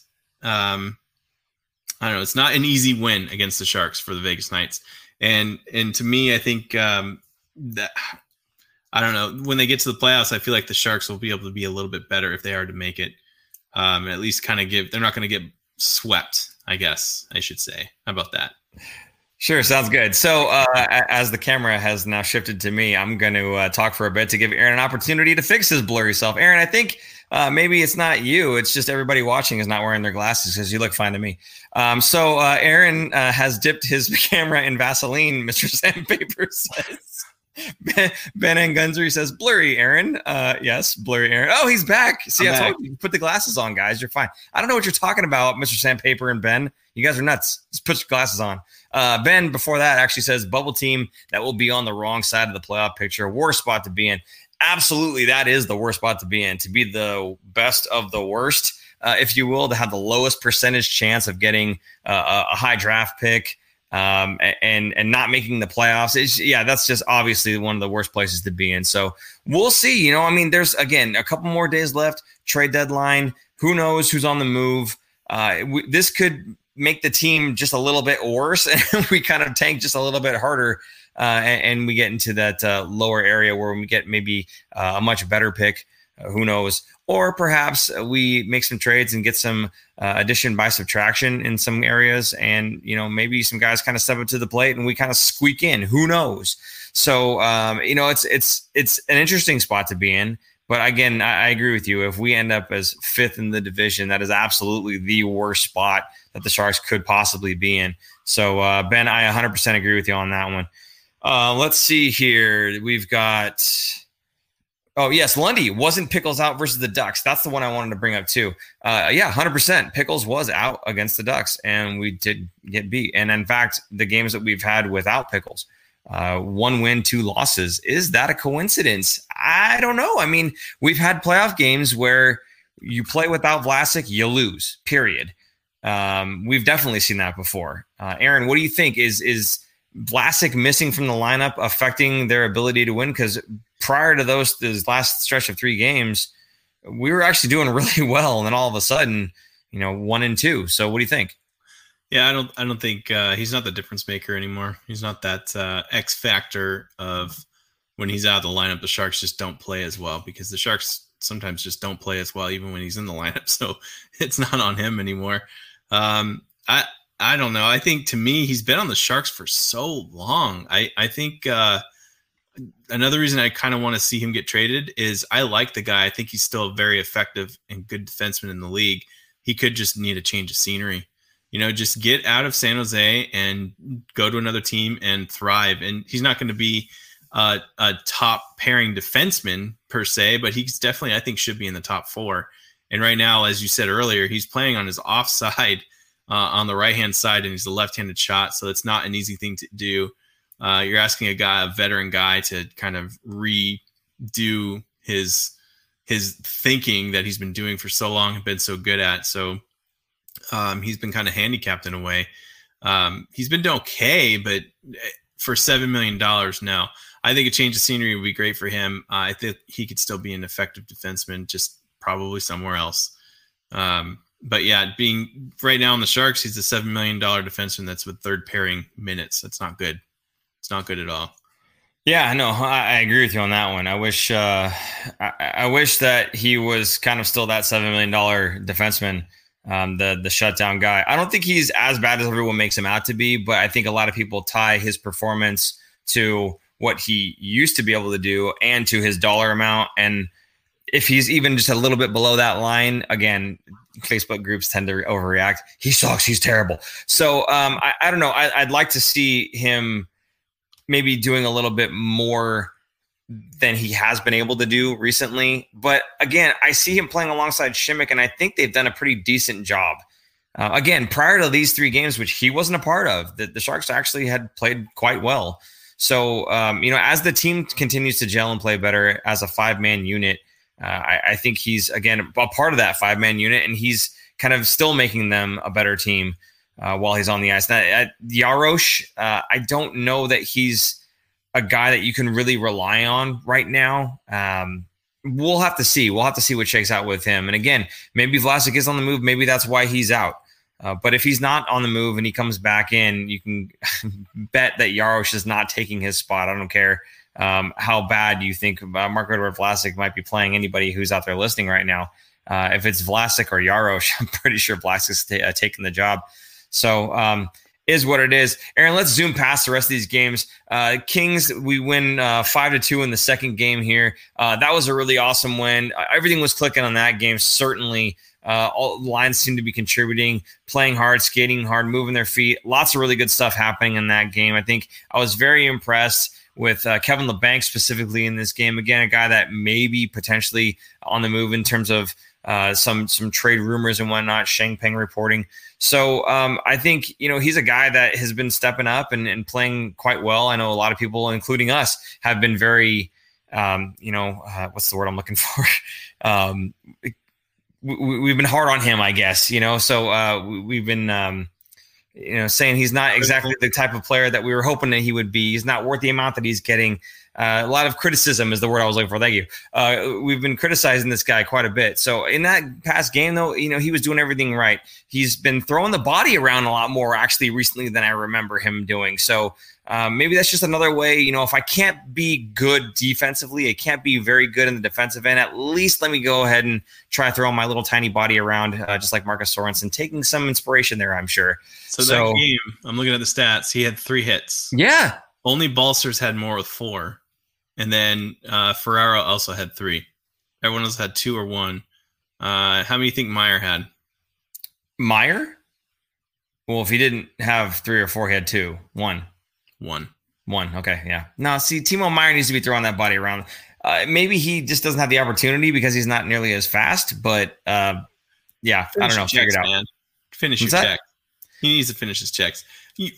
um, I don't know, it's not an easy win against the Sharks for the Vegas Knights. And and to me, I think. Um, That I don't know. When they get to the playoffs, I feel like the Sharks will be able to be a little bit better if they are to make it. Um, at least kind of give. They're not going to get swept, I guess I should say. How about that? Sure, sounds good. So uh, as the camera has now shifted to me, I'm going to uh, talk for a bit to give Aaron an opportunity to fix his blurry self. Aaron, I think uh, maybe it's not you. It's just everybody watching is not wearing their glasses because you look fine to me. Um, so uh, Aaron uh, has dipped his camera in Vaseline, Mister Sandpaper says. Ben, Ben and Gunzery says blurry Aaron. Uh, yes, blurry Aaron. Oh, he's back. See, I'm I told back. you, put the glasses on, guys. You're fine. I don't know what you're talking about, Mister Sandpaper and Ben. You guys are nuts. Just put your glasses on. Uh, Ben, before that, actually says bubble team that will be on the wrong side of the playoff picture. Worst spot to be in. Absolutely, that is the worst spot to be in. To be the best of the worst, uh, if you will, to have the lowest percentage chance of getting uh, a high draft pick. Um, and and not making the playoffs. It's, yeah, that's just obviously one of the worst places to be in. So we'll see. You know, I mean, there's, again, a couple more days left. Trade deadline. Who knows who's on the move? Uh, we, this could make the team just a little bit worse, and we kind of tank just a little bit harder. Uh, and, and we get into that uh, lower area where we get maybe uh, a much better pick. Uh, who knows? Or perhaps we make some trades and get some uh, addition by subtraction in some areas. And, you know, maybe some guys kind of step up to the plate and we kind of squeak in. Who knows? So, um, you know, it's it's it's an interesting spot to be in. But again, I, I agree with you. If we end up as fifth in the division, that is absolutely the worst spot that the Sharks could possibly be in. So, uh, Ben, I one hundred percent agree with you on that one. Uh, let's see here. We've got... Oh, yes. Lundy wasn't Pickles out versus the Ducks. That's the one I wanted to bring up, too. Uh, yeah, one hundred percent. Pickles was out against the Ducks, and we did get beat. And, in fact, the games that we've had without Pickles, uh, one win, two losses. Is that a coincidence? I don't know. I mean, we've had playoff games where you play without Vlasic, you lose, period. Um, we've definitely seen that before. Uh, Aaron, what do you think? Is is Vlasic missing from the lineup affecting their ability to win? Because prior to those, this last stretch of three games, we were actually doing really well. And then all of a sudden, you know, one and two. So what do you think? Yeah, I don't, I don't think uh, he's not the difference maker anymore. He's not that uh, X factor of when he's out of the lineup, the Sharks just don't play as well, because the Sharks sometimes just don't play as well, even when he's in the lineup. So it's not on him anymore. Um, I, I don't know. I think, to me, he's been on the Sharks for so long. I, I think, uh, another reason I kind of want to see him get traded is I like the guy. I think he's still very effective and good defenseman in the league. He could just need a change of scenery, you know, just get out of San Jose and go to another team and thrive. And he's not going to be uh, a top pairing defenseman per se, but he's definitely, I think, should be in the top four. And right now, as you said earlier, he's playing on his offside uh, on the right-hand side, and he's a left-handed shot. So it's not an easy thing to do. Uh, you're asking a guy, a veteran guy, to kind of redo his his thinking that he's been doing for so long and been so good at. So um, he's been kind of handicapped in a way. Um, he's been okay, but for seven million dollars now, I think a change of scenery would be great for him. Uh, I think he could still be an effective defenseman, just probably somewhere else. Um, but yeah, being right now on the Sharks, he's a seven million dollars defenseman that's with third pairing minutes. That's not good. It's not good at all. Yeah, no, I, I agree with you on that one. I wish, uh, I, I wish that he was kind of still that seven million dollar defenseman, um, the the shutdown guy. I don't think he's as bad as everyone makes him out to be, but I think a lot of people tie his performance to what he used to be able to do and to his dollar amount. And if he's even just a little bit below that line, again, Facebook groups tend to overreact. He sucks. He's terrible. So um, I, I don't know. I, I'd like to see him maybe doing a little bit more than he has been able to do recently. But again, I see him playing alongside Shimmick, and I think they've done a pretty decent job. Uh, again, prior to these three games, which he wasn't a part of, the, the Sharks actually had played quite well. So, um, you know, as the team continues to gel and play better as a five-man unit, uh, I, I think he's, again, a part of that five-man unit, and he's kind of still making them a better team. Uh, while he's on the ice. Now, uh, Jarosz, uh, I don't know that he's a guy that you can really rely on right now. Um, we'll have to see. We'll have to see what shakes out with him. And again, maybe Vlasic is on the move. Maybe that's why he's out. Uh, but if he's not on the move and he comes back in, you can bet that Jarosz is not taking his spot. I don't care um, how bad you think uh, Marc-Édouard Vlasic might be playing anybody who's out there listening right now. Uh, if it's Vlasic or Jarosz, I'm pretty sure Vlasic's t- uh, taking the job. So um, is what it is. Aaron, let's zoom past the rest of these games. Uh, Kings, we win uh, five to two in the second game here. Uh, that was a really awesome win. Uh, everything was clicking on that game, certainly. Uh, all lines seem to be contributing, playing hard, skating hard, moving their feet. Lots of really good stuff happening in that game. I think I was very impressed with uh, Kevin Labanc specifically in this game. Again, a guy that may be potentially on the move in terms of Uh, some some trade rumors and whatnot, Shang Peng reporting. So um, I think, you know, he's a guy that has been stepping up and, and playing quite well. I know a lot of people, including us, have been very, um, you know, uh, what's the word I'm looking for? um, we, we've been hard on him, I guess, you know, so uh, we, we've been um, you know, saying he's not exactly the type of player that we were hoping that he would be. He's not worth the amount that he's getting. Uh, a lot of criticism is the word I was looking for. Thank you. Uh, we've been criticizing this guy quite a bit. So in that past game, though, you know, he was doing everything right. He's been throwing the body around a lot more actually recently than I remember him doing. So um, maybe that's just another way, you know, if I can't be good defensively, I can't be very good in the defensive end, at least let me go ahead and try to throw my little tiny body around, uh, just like Marcus Sorensen, taking some inspiration there, I'm sure. So, so that game, I'm looking at the stats. He had three hits. Yeah. Only Balsers had more with four. And then uh, Ferraro also had three. Everyone else had two or one. Uh, how many do you think Meier had? Meier? Well, if he didn't have three or four, he had two. One. One. One. Okay, yeah. No, see, Timo Meier needs to be throwing that body around. Uh, maybe he just doesn't have the opportunity because he's not nearly as fast. But, uh, yeah, finish I don't know. Checks, figure it out. Man. Finish What's your that? check. He needs to finish his checks.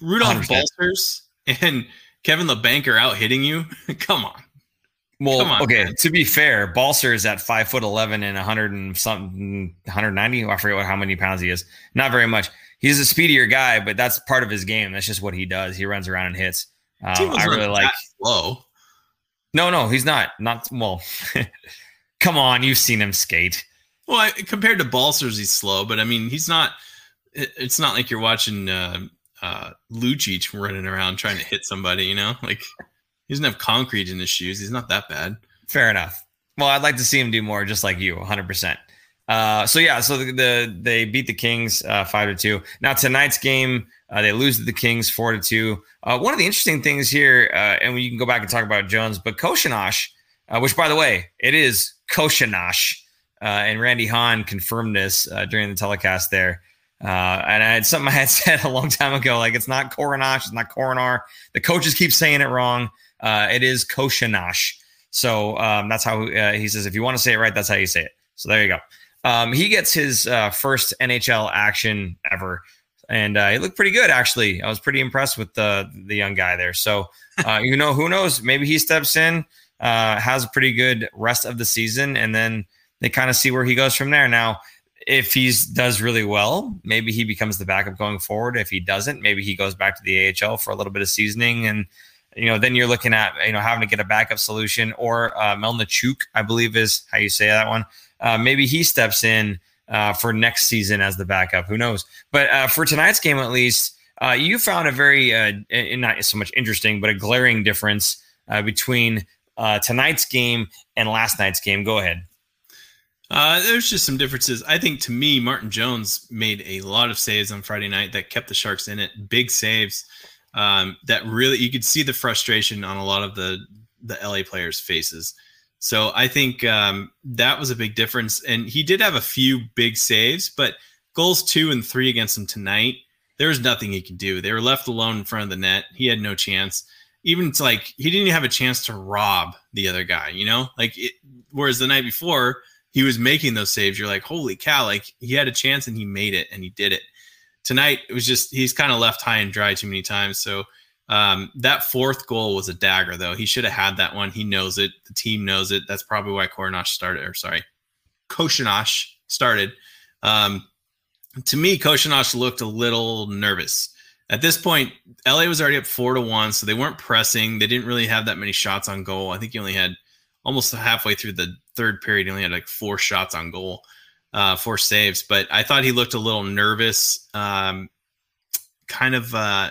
Rudolph one hundred percent. Balsers and Kevin Labanc are out hitting you. Come on. Well, Come on, okay, man. To be fair, Balser is at five foot eleven and a hundred and something, one hundred ninety. I forget what, how many pounds he is. Not very much. He's a speedier guy, but that's part of his game. That's just what he does. He runs around and hits. Um, I really like. Slow. No, no, he's not. Not well. Come on, you've seen him skate. Well, I, compared to Balser's, he's slow, but I mean, he's not. It, it's not like you're watching uh, uh, Lucic running around trying to hit somebody. You know, like. He doesn't have concrete in his shoes. He's not that bad. Fair enough. Well, I'd like to see him do more, just like you, one hundred percent. Uh, so, yeah, so the, the they beat the Kings uh, five to two. Now, tonight's game, uh, they lose to the Kings four to two. Uh, one of the interesting things here, uh, and you can go back and talk about Jones, but Koshenosh, uh, which, by the way, it is Koshenosh, uh, and Randy Hahn confirmed this uh, during the telecast there. Uh, and I had something I had said a long time ago, like it's not Koshenosh, it's not Coronar. The coaches keep saying it wrong. Uh, it is Koshenosh. So um, that's how uh, he says, if you want to say it right, that's how you say it. So there you go. Um, he gets his uh, first N H L action ever. And uh, he looked pretty good, actually. I was pretty impressed with the, the young guy there. So, uh, you know, who knows? Maybe he steps in, uh, has a pretty good rest of the season, and then they kind of see where he goes from there. Now, if he does really well, maybe he becomes the backup going forward. If he doesn't, maybe he goes back to the A H L for a little bit of seasoning and, you know, then you're looking at, you know, having to get a backup solution or uh, Melnichuk, I believe is how you say that one. Uh, maybe he steps in uh, for next season as the backup. Who knows? But uh, for tonight's game, at least, uh, you found a very, uh, not so much interesting, but a glaring difference uh, between uh, tonight's game and last night's game. Go ahead. Uh, there's just some differences. I think to me, Martin Jones made a lot of saves on Friday night that kept the Sharks in it. Big saves. Um, that really, you could see the frustration on a lot of the, the L A players' faces. So I think um, that was a big difference. And he did have a few big saves, but goals two and three against him tonight, there was nothing he could do. They were left alone in front of the net. He had no chance. Even to, like, he didn't have a chance to rob the other guy, you know? Like, it, whereas the night before, he was making those saves. You're like, holy cow, like, he had a chance and he made it and he did it. Tonight, it was just he's kind of left high and dry too many times. So um, that fourth goal was a dagger, though. He should have had that one. He knows it. The team knows it. That's probably why Koshenosh started. Or sorry, Koshenosh started. Um, to me, Koshenosh looked a little nervous. At this point, L A was already up four to one, so they weren't pressing. They didn't really have that many shots on goal. I think he only had almost halfway through the third period. He only had like four shots on goal. Uh, four saves, but I thought he looked a little nervous, um, kind of, uh,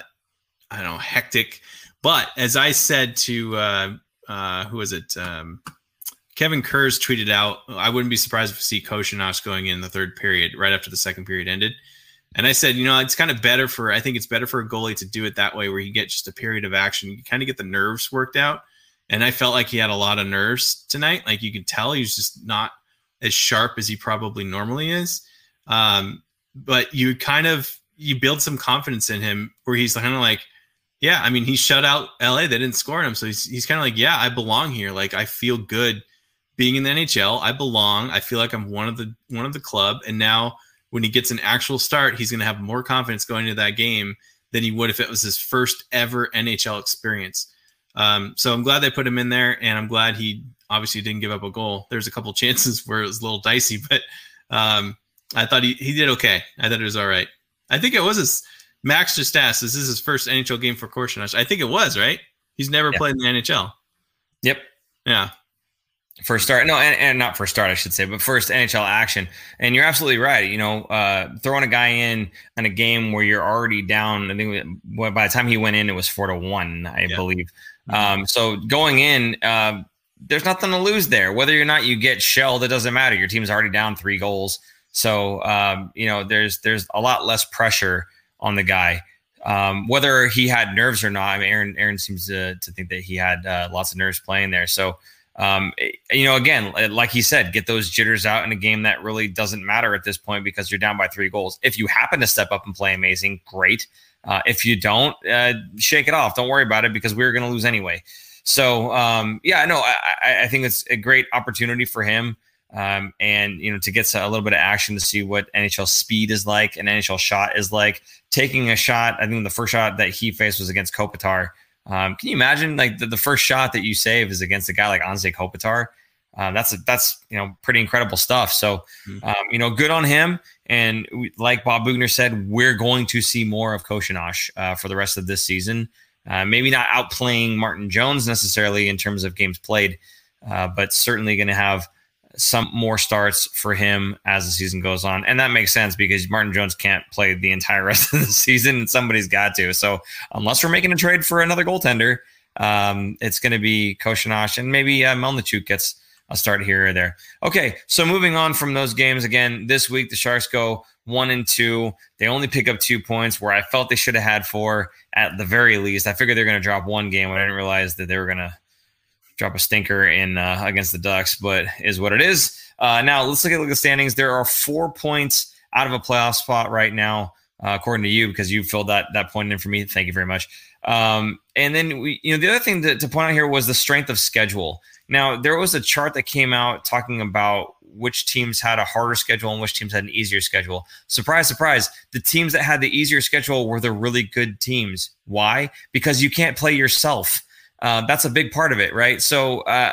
I don't know, hectic. But as I said to, uh, uh, who was it? Um, Kevin Kurz tweeted out, I wouldn't be surprised if we see Koshenosh going in the third period, right after the second period ended. And I said, you know, it's kind of better for, I think it's better for a goalie to do it that way, where you get just a period of action. You kind of get the nerves worked out. And I felt like he had a lot of nerves tonight. Like you could tell he was just not as sharp as he probably normally is. Um, but you kind of, you build some confidence in him where he's kind of like, yeah, I mean, he shut out L A. They didn't score on him. So he's, he's kind of like, yeah, I belong here. Like, I feel good being in the N H L. I belong. I feel like I'm one of the, one of the club. And now when he gets an actual start, he's going to have more confidence going into that game than he would if it was his first ever N H L experience. Um, so I'm glad they put him in there, and I'm glad he obviously didn't give up a goal. There's a couple chances where it was a little dicey, but um, I thought he, he did okay. I thought it was all right. I think it was his, Max just asked, is this his first N H L game for Koshenosh? I think it was, right? He's never yeah. played in the N H L. Yep. Yeah. First start. No, and, and not first start, I should say, but first N H L action. And you're absolutely right. You know, uh, throwing a guy in in a game where you're already down, I think by the time he went in, it was four to one, I yeah. believe. Mm-hmm. Um, so going in, uh, there's nothing to lose there. Whether or not you get shelled, it doesn't matter. Your team's already down three goals. So, um, you know, there's there's a lot less pressure on the guy. Um, whether he had nerves or not, I mean, Aaron Aaron seems to, to think that he had uh, lots of nerves playing there. So, um, it, you know, again, like he said, get those jitters out in a game that really doesn't matter at this point because you're down by three goals. If you happen to step up and play amazing, great. Uh, if you don't, uh, shake it off. Don't worry about it because we're going to lose anyway. So, um, yeah, no, I, I think it's a great opportunity for him. Um, and, you know, to get a little bit of action to see what N H L speed is like and N H L shot is like. Taking a shot, I think the first shot that he faced was against Kopitar. Um, can you imagine, like, the, the first shot that you save is against a guy like Anze Kopitar? Uh, that's, a, that's you know, pretty incredible stuff. So, mm-hmm. um, you know, good on him. And we, like Bob Bugner said, we're going to see more of Koshenosh uh, for the rest of this season. Uh, maybe not outplaying Martin Jones necessarily in terms of games played, uh, but certainly going to have some more starts for him as the season goes on. And that makes sense because Martin Jones can't play the entire rest of the season and somebody's got to. So unless we're making a trade for another goaltender, um, it's going to be Koshenosh and maybe uh, Melnichuk gets a start here or there. Okay. So moving on from those games again, this week, the Sharks go one and two. They only pick up two points where I felt they should have had four at the very least. I figured they're going to drop one game, but I didn't realize that they were going to drop a stinker in uh, against the Ducks, but is what it is. Uh, now, let's look at, look at the standings. There are four points out of a playoff spot right now, uh, according to you, because you filled that that point in for me. Thank you very much. Um, and then, we, you know, the other thing to, to point out here was the strength of schedule. Now, there was a chart that came out talking about which teams had a harder schedule and which teams had an easier schedule. Surprise, surprise. The teams that had the easier schedule were the really good teams. Why? Because you can't play yourself. Uh, that's a big part of it, right? So uh,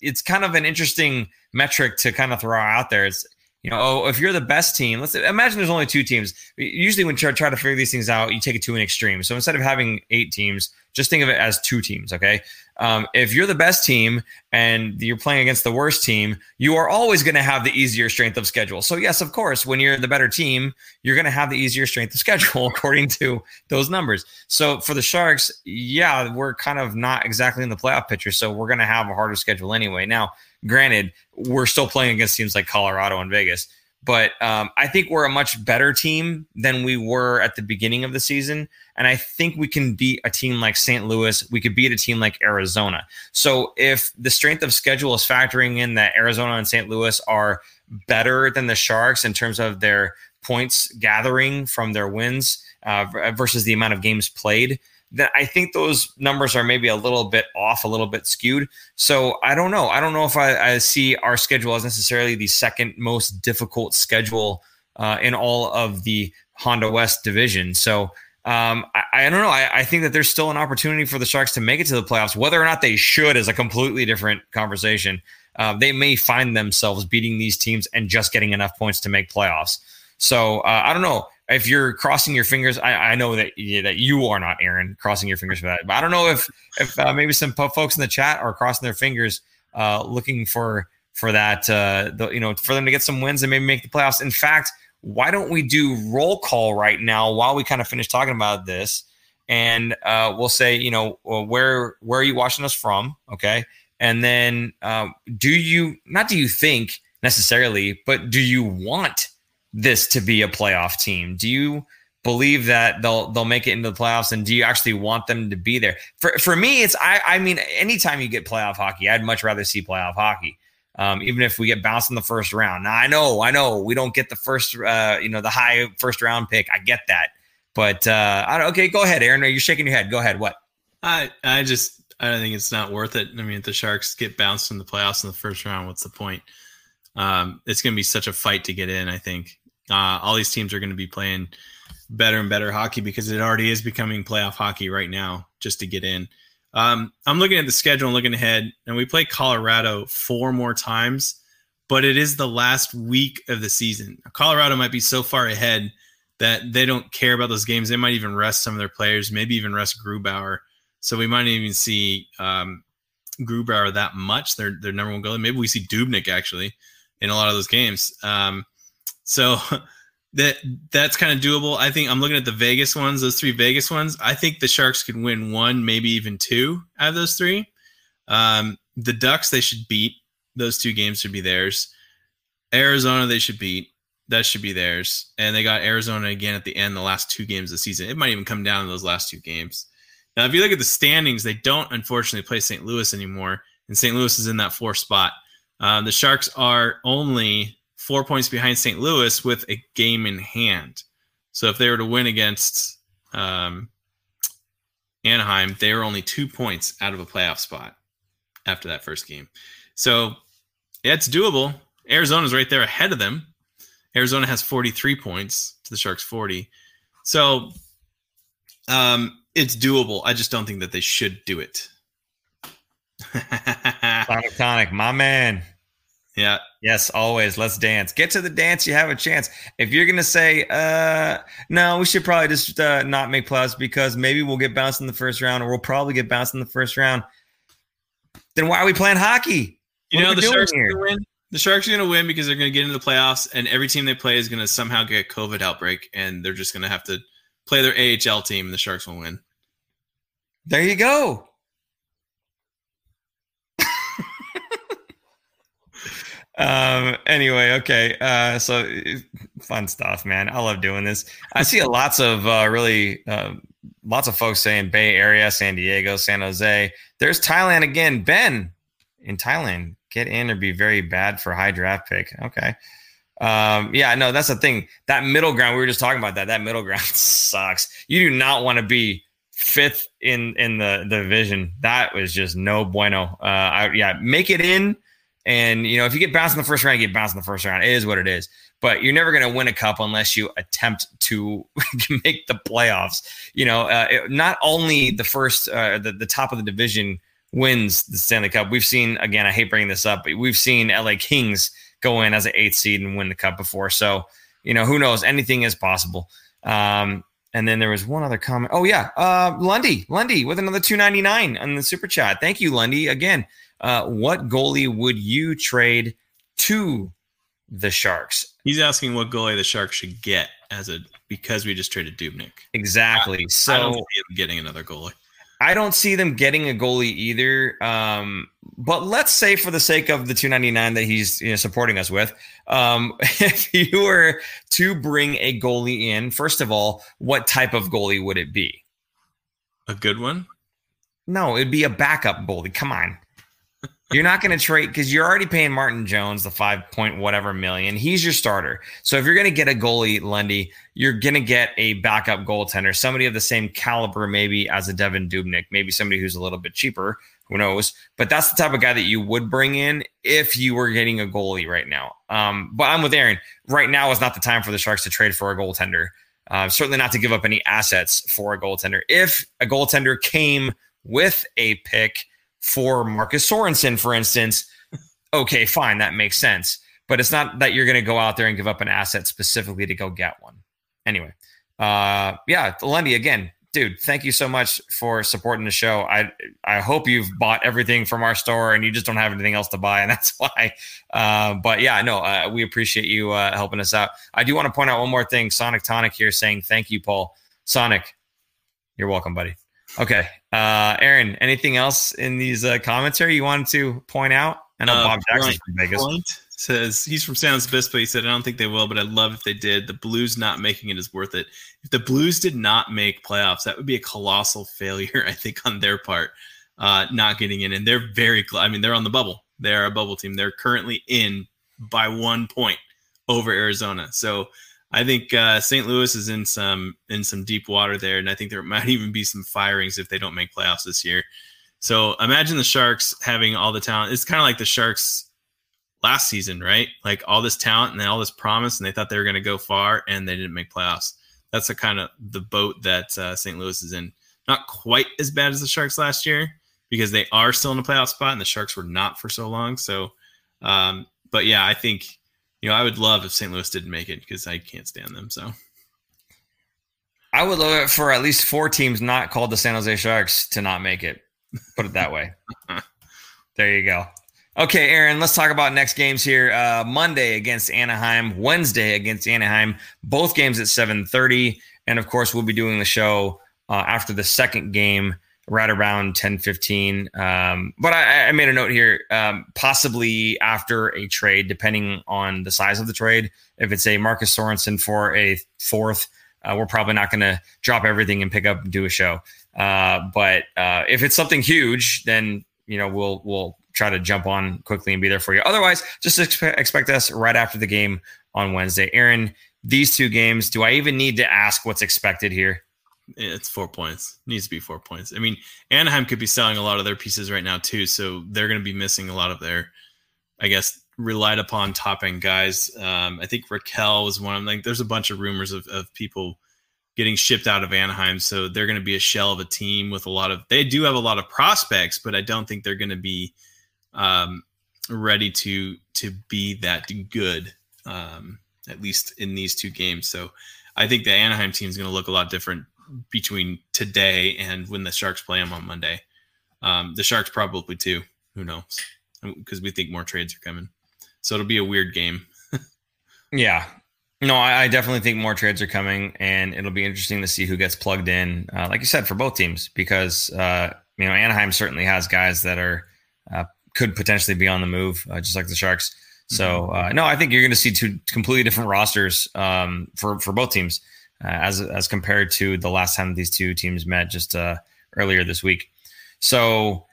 it's kind of an interesting metric to kind of throw out there. It's, you know, oh, if you're the best team, let's imagine there's only two teams. Usually when you try to figure these things out, you take it to an extreme. So instead of having eight teams, just think of it as two teams, okay? Um, if you're the best team and you're playing against the worst team, you are always going to have the easier strength of schedule. So, yes, of course, when you're the better team, you're going to have the easier strength of schedule according to those numbers. So, for the Sharks, yeah, we're kind of not exactly in the playoff picture, so we're going to have a harder schedule anyway. Now, granted, we're still playing against teams like Colorado and Vegas, but um, I think we're a much better team than we were at the beginning of the season. And I think we can beat a team like Saint Louis. We could beat a team like Arizona. So if the strength of schedule is factoring in that Arizona and Saint Louis are better than the Sharks in terms of their points gathering from their wins uh, versus the amount of games played, that I think those numbers are maybe a little bit off, a little bit skewed. So I don't know. I don't know if I, I see our schedule as necessarily the second most difficult schedule uh, in all of the Honda West division. So um, I, I don't know. I, I think that there's still an opportunity for the Sharks to make it to the playoffs. Whether or not they should is a completely different conversation. Uh, they may find themselves beating these teams and just getting enough points to make playoffs. So uh, I don't know. If you're crossing your fingers, I, I know that you, that you are not, Aaron, crossing your fingers for that. But I don't know if if uh, maybe some folks in the chat are crossing their fingers, uh, looking for for that, uh, the, you know, for them to get some wins and maybe make the playoffs. In fact, why don't we do roll call right now while we kind of finish talking about this, and uh, we'll say, you know, where where are you watching us from? Okay, and then uh, do you not do you think necessarily, but do you want this to be a playoff team? Do you believe that they'll they'll make it into the playoffs, and do you actually want them to be there? For for me, it's I I mean, anytime you get playoff hockey, I'd much rather see playoff hockey. Um, even if we get bounced in the first round. Now I know, I know we don't get the first, uh, you know, the high first round pick. I get that, but uh, I don't, okay, go ahead, Aaron. You're shaking your head. Go ahead. What? I I just I don't think it's not worth it. I mean, if the Sharks get bounced in the playoffs in the first round, what's the point? Um, it's going to be such a fight to get in, I think. Uh, all these teams are going to be playing better and better hockey because it already is becoming playoff hockey right now just to get in. Um, I'm looking at the schedule and looking ahead, and we play Colorado four more times, but it is the last week of the season. Colorado might be so far ahead that they don't care about those games. They might even rest some of their players, maybe even rest Grubauer. So we might not even see um, Grubauer that much. Their their number one goalie. Maybe we see Dubnyk actually in a lot of those games. Um, so that that's kind of doable. I think I'm looking at the Vegas ones, those three Vegas ones. I think the Sharks could win one, maybe even two out of those three. Um, the Ducks, they should beat. Those two games should be theirs. Arizona, they should beat. That should be theirs. And they got Arizona again at the end, the last two games of the season. It might even come down to those last two games. Now, if you look at the standings, they don't, unfortunately, play Saint Louis anymore, and Saint Louis is in that fourth spot. Uh, the Sharks are only four points behind Saint Louis with a game in hand. So if they were to win against um, Anaheim, they are only two points out of a playoff spot after that first game. So yeah, it's doable. Arizona's right there ahead of them. Arizona has forty-three points to the Sharks forty. So um, it's doable. I just don't think that they should do it. Sonic Tonic, my man. Yeah. Yes, always. Let's dance. Get to the dance. You have a chance. If you're going to say, uh, no, we should probably just uh, not make playoffs because maybe we'll get bounced in the first round or we'll probably get bounced in the first round, then why are we playing hockey? What you know, the Sharks here? are going to win. The Sharks are going to win because they're going to get into the playoffs, and every team they play is going to somehow get a COVID outbreak, and they're just going to have to play their A H L team, and the Sharks will win. There you go. um. Anyway, okay. Uh. So fun stuff, man. I love doing this. I see lots of uh, really uh, lots of folks saying Bay Area, San Diego, San Jose. There's Thailand again. Ben in Thailand. Get in or be very bad for high draft pick. Okay. Um, yeah, no, that's the thing. That middle ground, we were just talking about that. That middle ground sucks. You do not want to be fifth in, in the, the division. That was just no bueno. Uh, I, yeah, make it in. And, you know, if you get bounced in the first round, you get bounced in the first round. It is what it is. But you're never going to win a cup unless you attempt to make the playoffs. You know, uh, it, not only the first, uh, the, the top of the division wins the Stanley Cup. We've seen, again, I hate bringing this up, but we've seen L A Kings go in as an eighth seed and win the cup before. So, you know, who knows? Anything is possible. Um, and then there was one other comment. Oh, yeah. Uh, Lundy. Lundy with another two ninety-nine on the Super Chat. Thank you, Lundy. Again, uh, what goalie would you trade to the Sharks? He's asking what goalie the Sharks should get as a because we just traded Dubnyk. Exactly. I, so I don't see him getting another goalie. I don't see them getting a goalie either. Um, but let's say for the sake of the two ninety-nine that he's you know, supporting us with, um, if you were to bring a goalie in, first of all, what type of goalie would it be? A good one? No, it'd be a backup goalie. Come on. You're not going to trade because you're already paying Martin Jones the five point whatever million. He's your starter. So if you're going to get a goalie, Lundy, you're going to get a backup goaltender, somebody of the same caliber maybe as a Devan Dubnyk, maybe somebody who's a little bit cheaper. Who knows? But that's the type of guy that you would bring in if you were getting a goalie right now. Um, but I'm with Aaron. Right now is not the time for the Sharks to trade for a goaltender. Uh, certainly not to give up any assets for a goaltender. If a goaltender came with a pick for Marcus Sorensen, for instance, okay, fine, that makes sense. But it's not that you're going to go out there and give up an asset specifically to go get one. Anyway, uh, yeah, Lundy, again, dude, thank you so much for supporting the show. I I hope you've bought everything from our store and you just don't have anything else to buy, and that's why. Uh, but yeah, no, uh, we appreciate you uh, helping us out. I do want to point out one more thing. Sonic Tonic here saying thank you, Paul. Sonic, you're welcome, buddy. Okay, uh, Aaron, anything else in these uh, comments here you wanted to point out? I know uh, Bob Jackson's from Vegas. Says, he's from San Jose, but he said, I don't think they will, but I'd love if they did. The Blues not making it is worth it. If the Blues did not make playoffs, that would be a colossal failure, I think, on their part, uh, not getting in. And they're very close. I mean, they're on the bubble. They're a bubble team. They're currently in by one point over Arizona. So I think uh, Saint Louis is in some in some deep water there, and I think there might even be some firings if they don't make playoffs this year. So imagine the Sharks having all the talent. It's kind of like the Sharks last season, right? Like all this talent and all this promise, and they thought they were going to go far, and they didn't make playoffs. That's the kind of the boat that uh, Saint Louis is in. Not quite as bad as the Sharks last year because they are still in a playoff spot, and the Sharks were not for so long. So, um, but yeah, I think – you know, I would love if Saint Louis didn't make it because I can't stand them. So, I would love it for at least four teams not called the San Jose Sharks to not make it. Put it that way. There you go. Okay, Aaron, let's talk about next games here. Uh, Monday against Anaheim, Wednesday against Anaheim, both games at seven thirty. And, of course, we'll be doing the show uh, after the second game right around ten fifteen. Um, but I, I made a note here, um, possibly after a trade, depending on the size of the trade. If it's a Marcus Sorensen for a fourth, uh, we're probably not going to drop everything and pick up and do a show. Uh, but uh, if it's something huge, then, you know, we'll we'll try to jump on quickly and be there for you. Otherwise, just expe- expect us right after the game on Wednesday. Aaron, these two games, do I even need to ask what's expected here? It's four points. It needs to be four points. I mean, Anaheim could be selling a lot of their pieces right now too, so they're going to be missing a lot of their, I guess, relied upon top end guys. Um, I think Raquel was one of them. Like, there's a bunch of rumors of, of people getting shipped out of Anaheim, so they're going to be a shell of a team with a lot of. They do have a lot of prospects, but I don't think they're going to be um, ready to to be that good, um, at least in these two games. So I think the Anaheim team is going to look a lot different between today and when the Sharks play them on Monday. Um, the Sharks probably too. Who knows? Because we think more trades are coming. So it'll be a weird game. Yeah. No, I, I definitely think more trades are coming, and it'll be interesting to see who gets plugged in. Uh, like you said, for both teams, because, uh, you know, Anaheim certainly has guys that are uh, could potentially be on the move, uh, just like the Sharks. So, uh, no, I think you're going to see two completely different rosters um, for, for both teams. Uh, as as compared to the last time these two teams met just uh, earlier this week. So,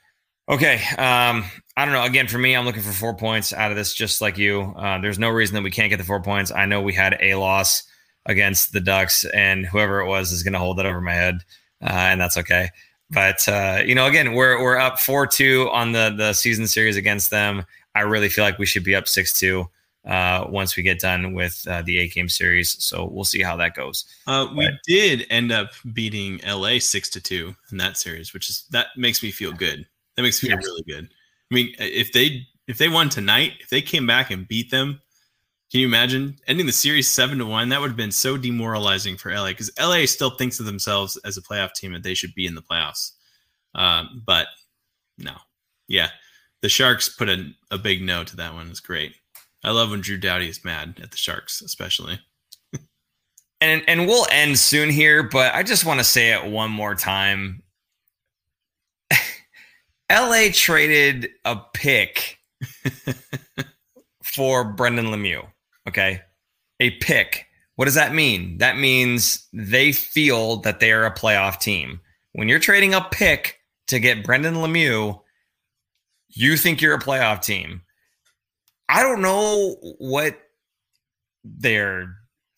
okay. Um, I don't know. Again, for me, I'm looking for four points out of this, just like you. Uh, there's no reason that we can't get the four points. I know we had a loss against the Ducks, and whoever it was is going to hold it over my head, uh, and that's okay. But, uh, you know, again, we're we're up four two on the, the season series against them. I really feel like we should be up six two. Uh, once we get done with uh, the eight-game series. So we'll see how that goes. Uh, we but, did end up beating L A six to two in that series, which is that makes me feel good. That makes me feel yes. really good. I mean, if they if they won tonight, if they came back and beat them, can you imagine ending the series seven to one? That would have been so demoralizing for L A, because L A still thinks of themselves as a playoff team that they should be in the playoffs. Um, but no. Yeah. The Sharks put a, a big no to that one. It's great. I love when Drew Doughty is mad at the Sharks, especially. and and we'll end soon here, but I just want to say it one more time. L A traded a pick for Brendan Lemieux, okay? A pick. What does that mean? That means they feel that they are a playoff team. When you're trading a pick to get Brendan Lemieux, you think you're a playoff team. I don't know what they're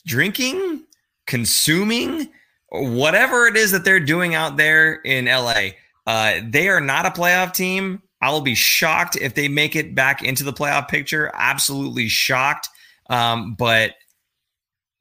drinking, consuming, or whatever it is that they're doing out there in L A. Uh, they are not a playoff team. I will be shocked if they make it back into the playoff picture. Absolutely shocked. Um, but,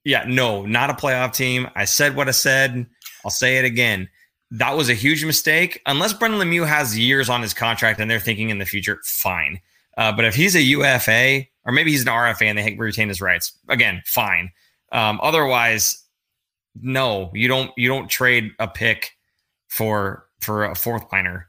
yeah, no, not a playoff team. I said what I said. I'll say it again. That was a huge mistake. Unless Brendan Lemieux has years on his contract and they're thinking in the future, fine. Uh, but if he's a U F A, or maybe he's an R F A and they retain his rights, again, fine. Um, otherwise, no, you don't. You don't trade a pick for for a fourth liner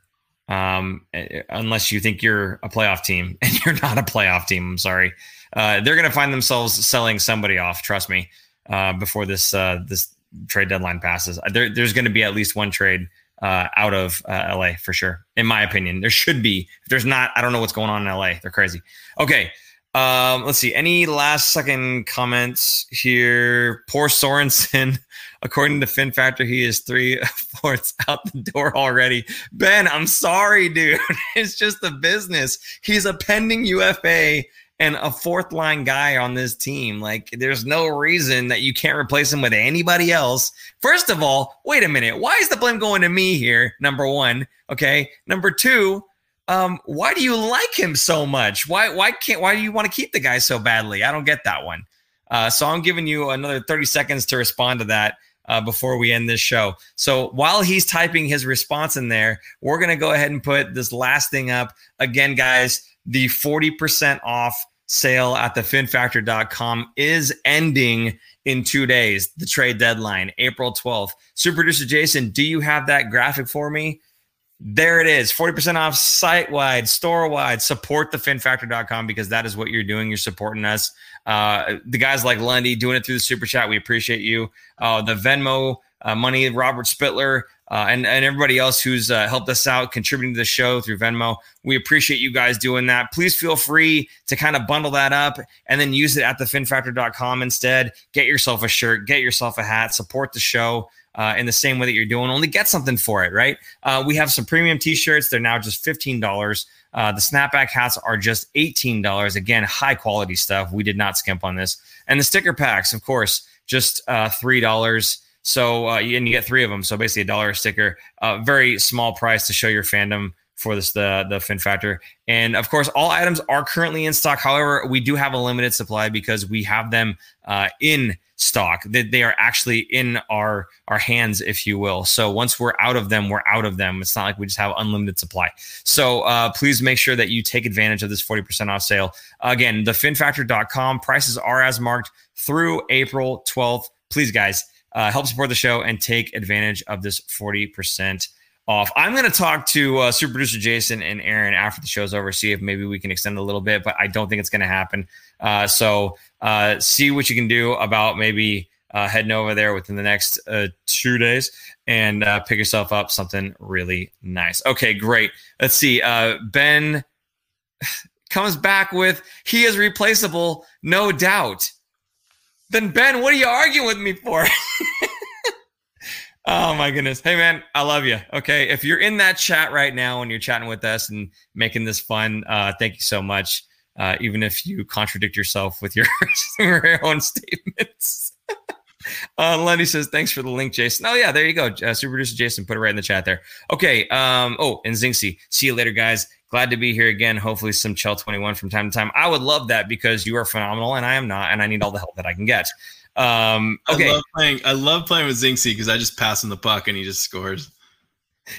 um, unless you think you're a playoff team, and you're not a playoff team. I'm sorry. Uh, they're going to find themselves selling somebody off. Trust me. Uh, before this uh, this trade deadline passes, there, there's going to be at least one trade. Uh, out of uh, L A for sure. In my opinion, there should be. If there's not, I don't know what's going on in L A. They're crazy. Okay. Um, let's see. Any last second comments here? Poor Sorensen. According to Fin Factor, he is three fourths out the door already. Ben, I'm sorry, dude. It's just the business. He's a pending U F A and a fourth line guy on this team. Like, there's no reason that you can't replace him with anybody else. First of all, wait a minute. Why is the blame going to me here? Number one. Okay. Number two, um, why do you like him so much? Why, why can't, why do you want to keep the guy so badly? I don't get that one. Uh, so I'm giving you another thirty seconds to respond to that uh, before we end this show. So while he's typing his response in there, we're going to go ahead and put this last thing up again, guys. The forty percent off sale at the fin factor dot com is ending in two days, the trade deadline, April twelfth. Super Producer Jason, do you have that graphic for me? There it is. forty percent off site-wide, store-wide. Support the fin factor dot com because that is what you're doing. You're supporting us. Uh, the guys like Lundy doing it through the Super Chat. We appreciate you. Uh, the Venmo uh, money, Robert Spittler, uh, and, and everybody else who's uh, helped us out, contributing to the show through Venmo. We appreciate you guys doing that. Please feel free to kind of bundle that up and then use it at the fin factor dot com instead. Get yourself a shirt. Get yourself a hat. Support the show. Uh, in the same way that you're doing, only get something for it, right? Uh, we have some premium t-shirts. They're now just fifteen dollars. Uh, the snapback hats are just eighteen dollars. Again, high quality stuff. We did not skimp on this. And the sticker packs, of course, just uh, three dollars. So, uh, and you get three of them. So basically a dollar a sticker, uh, very small price to show your fandom for this, the, the Fin Factor. And of course, all items are currently in stock. However, we do have a limited supply because we have them uh, in stock. They, they are actually in our, our hands, if you will. So once we're out of them, we're out of them. It's not like we just have unlimited supply. So uh, please make sure that you take advantage of this forty percent off sale. Again, the fin factor dot com. Prices are as marked through April twelfth. Please, guys, uh, help support the show and take advantage of this forty percent off. I'm going to talk to uh, Super Producer Jason and Aaron after the show's over, see if maybe we can extend a little bit, but I don't think it's going to happen. Uh, so uh, see what you can do about maybe uh, heading over there within the next uh, two days and uh, pick yourself up something really nice. Okay, great. Let's see. Uh, Ben comes back with, he is replaceable, no doubt. Then Ben, what are you arguing with me for? Oh, my goodness. Hey, man, I love you. Okay, if you're in that chat right now and you're chatting with us and making this fun, uh, thank you so much, uh, even if you contradict yourself with your, your own statements. uh, Lenny says, thanks for the link, Jason. Oh, yeah, there you go. Uh, Super Producer Jason, put it right in the chat there. Okay. Um, oh, and Zinxie, see you later, guys. Glad to be here again. Hopefully some Chell twenty-one from time to time. I would love that because you are phenomenal and I am not, and I need all the help that I can get. Um, okay. I love playing, I love playing with Zinxie because I just pass him the puck and he just scores.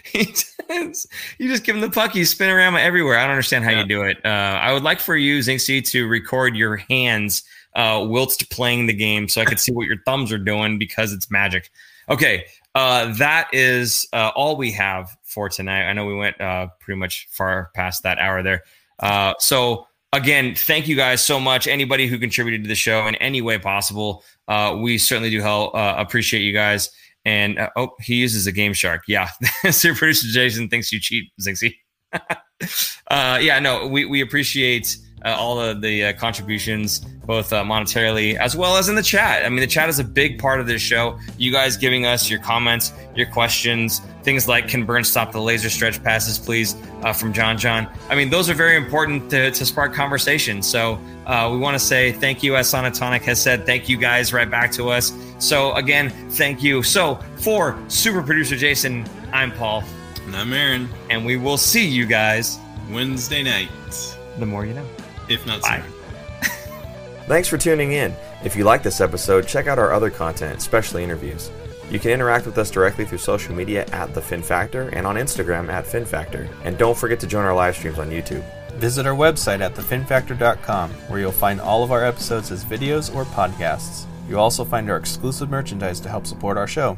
He does. You just give him the puck. You spin around everywhere. I don't understand how yeah. you do it. Uh, I would like for you, Zinxie, to record your hands uh, whilst playing the game so I could see what your thumbs are doing because it's magic. Okay. Uh, that is uh, all we have for tonight. I know we went uh, pretty much far past that hour there. Uh, so again, thank you guys so much. Anybody who contributed to the show in any way possible, uh, we certainly do help, uh, appreciate you guys. And uh, oh, he uses a Game Shark. Yeah, Super Producer Jason thinks you cheat, Zinxie. uh, yeah, no, we we appreciate uh, all of the uh, contributions, both uh, monetarily as well as in the chat. I mean, the chat is a big part of this show. You guys giving us your comments, your questions, things like can Burns stop the laser stretch passes, please, uh, from John John. I mean, those are very important to, to spark conversation. So uh, we want to say thank you, as Sonatonic has said, thank you guys right back to us. So again, thank you. So for Super Producer Jason, I'm Paul. And I'm Aaron. And we will see you guys Wednesday night. The more you know. If not sooner. Thanks for tuning in. If you like this episode, check out our other content, especially interviews. You can interact with us directly through social media at The Fin Factor and on Instagram at Fin Factor. And don't forget to join our live streams on YouTube. Visit our website at the fin factor dot com, where you'll find all of our episodes as videos or podcasts. You'll also find our exclusive merchandise to help support our show.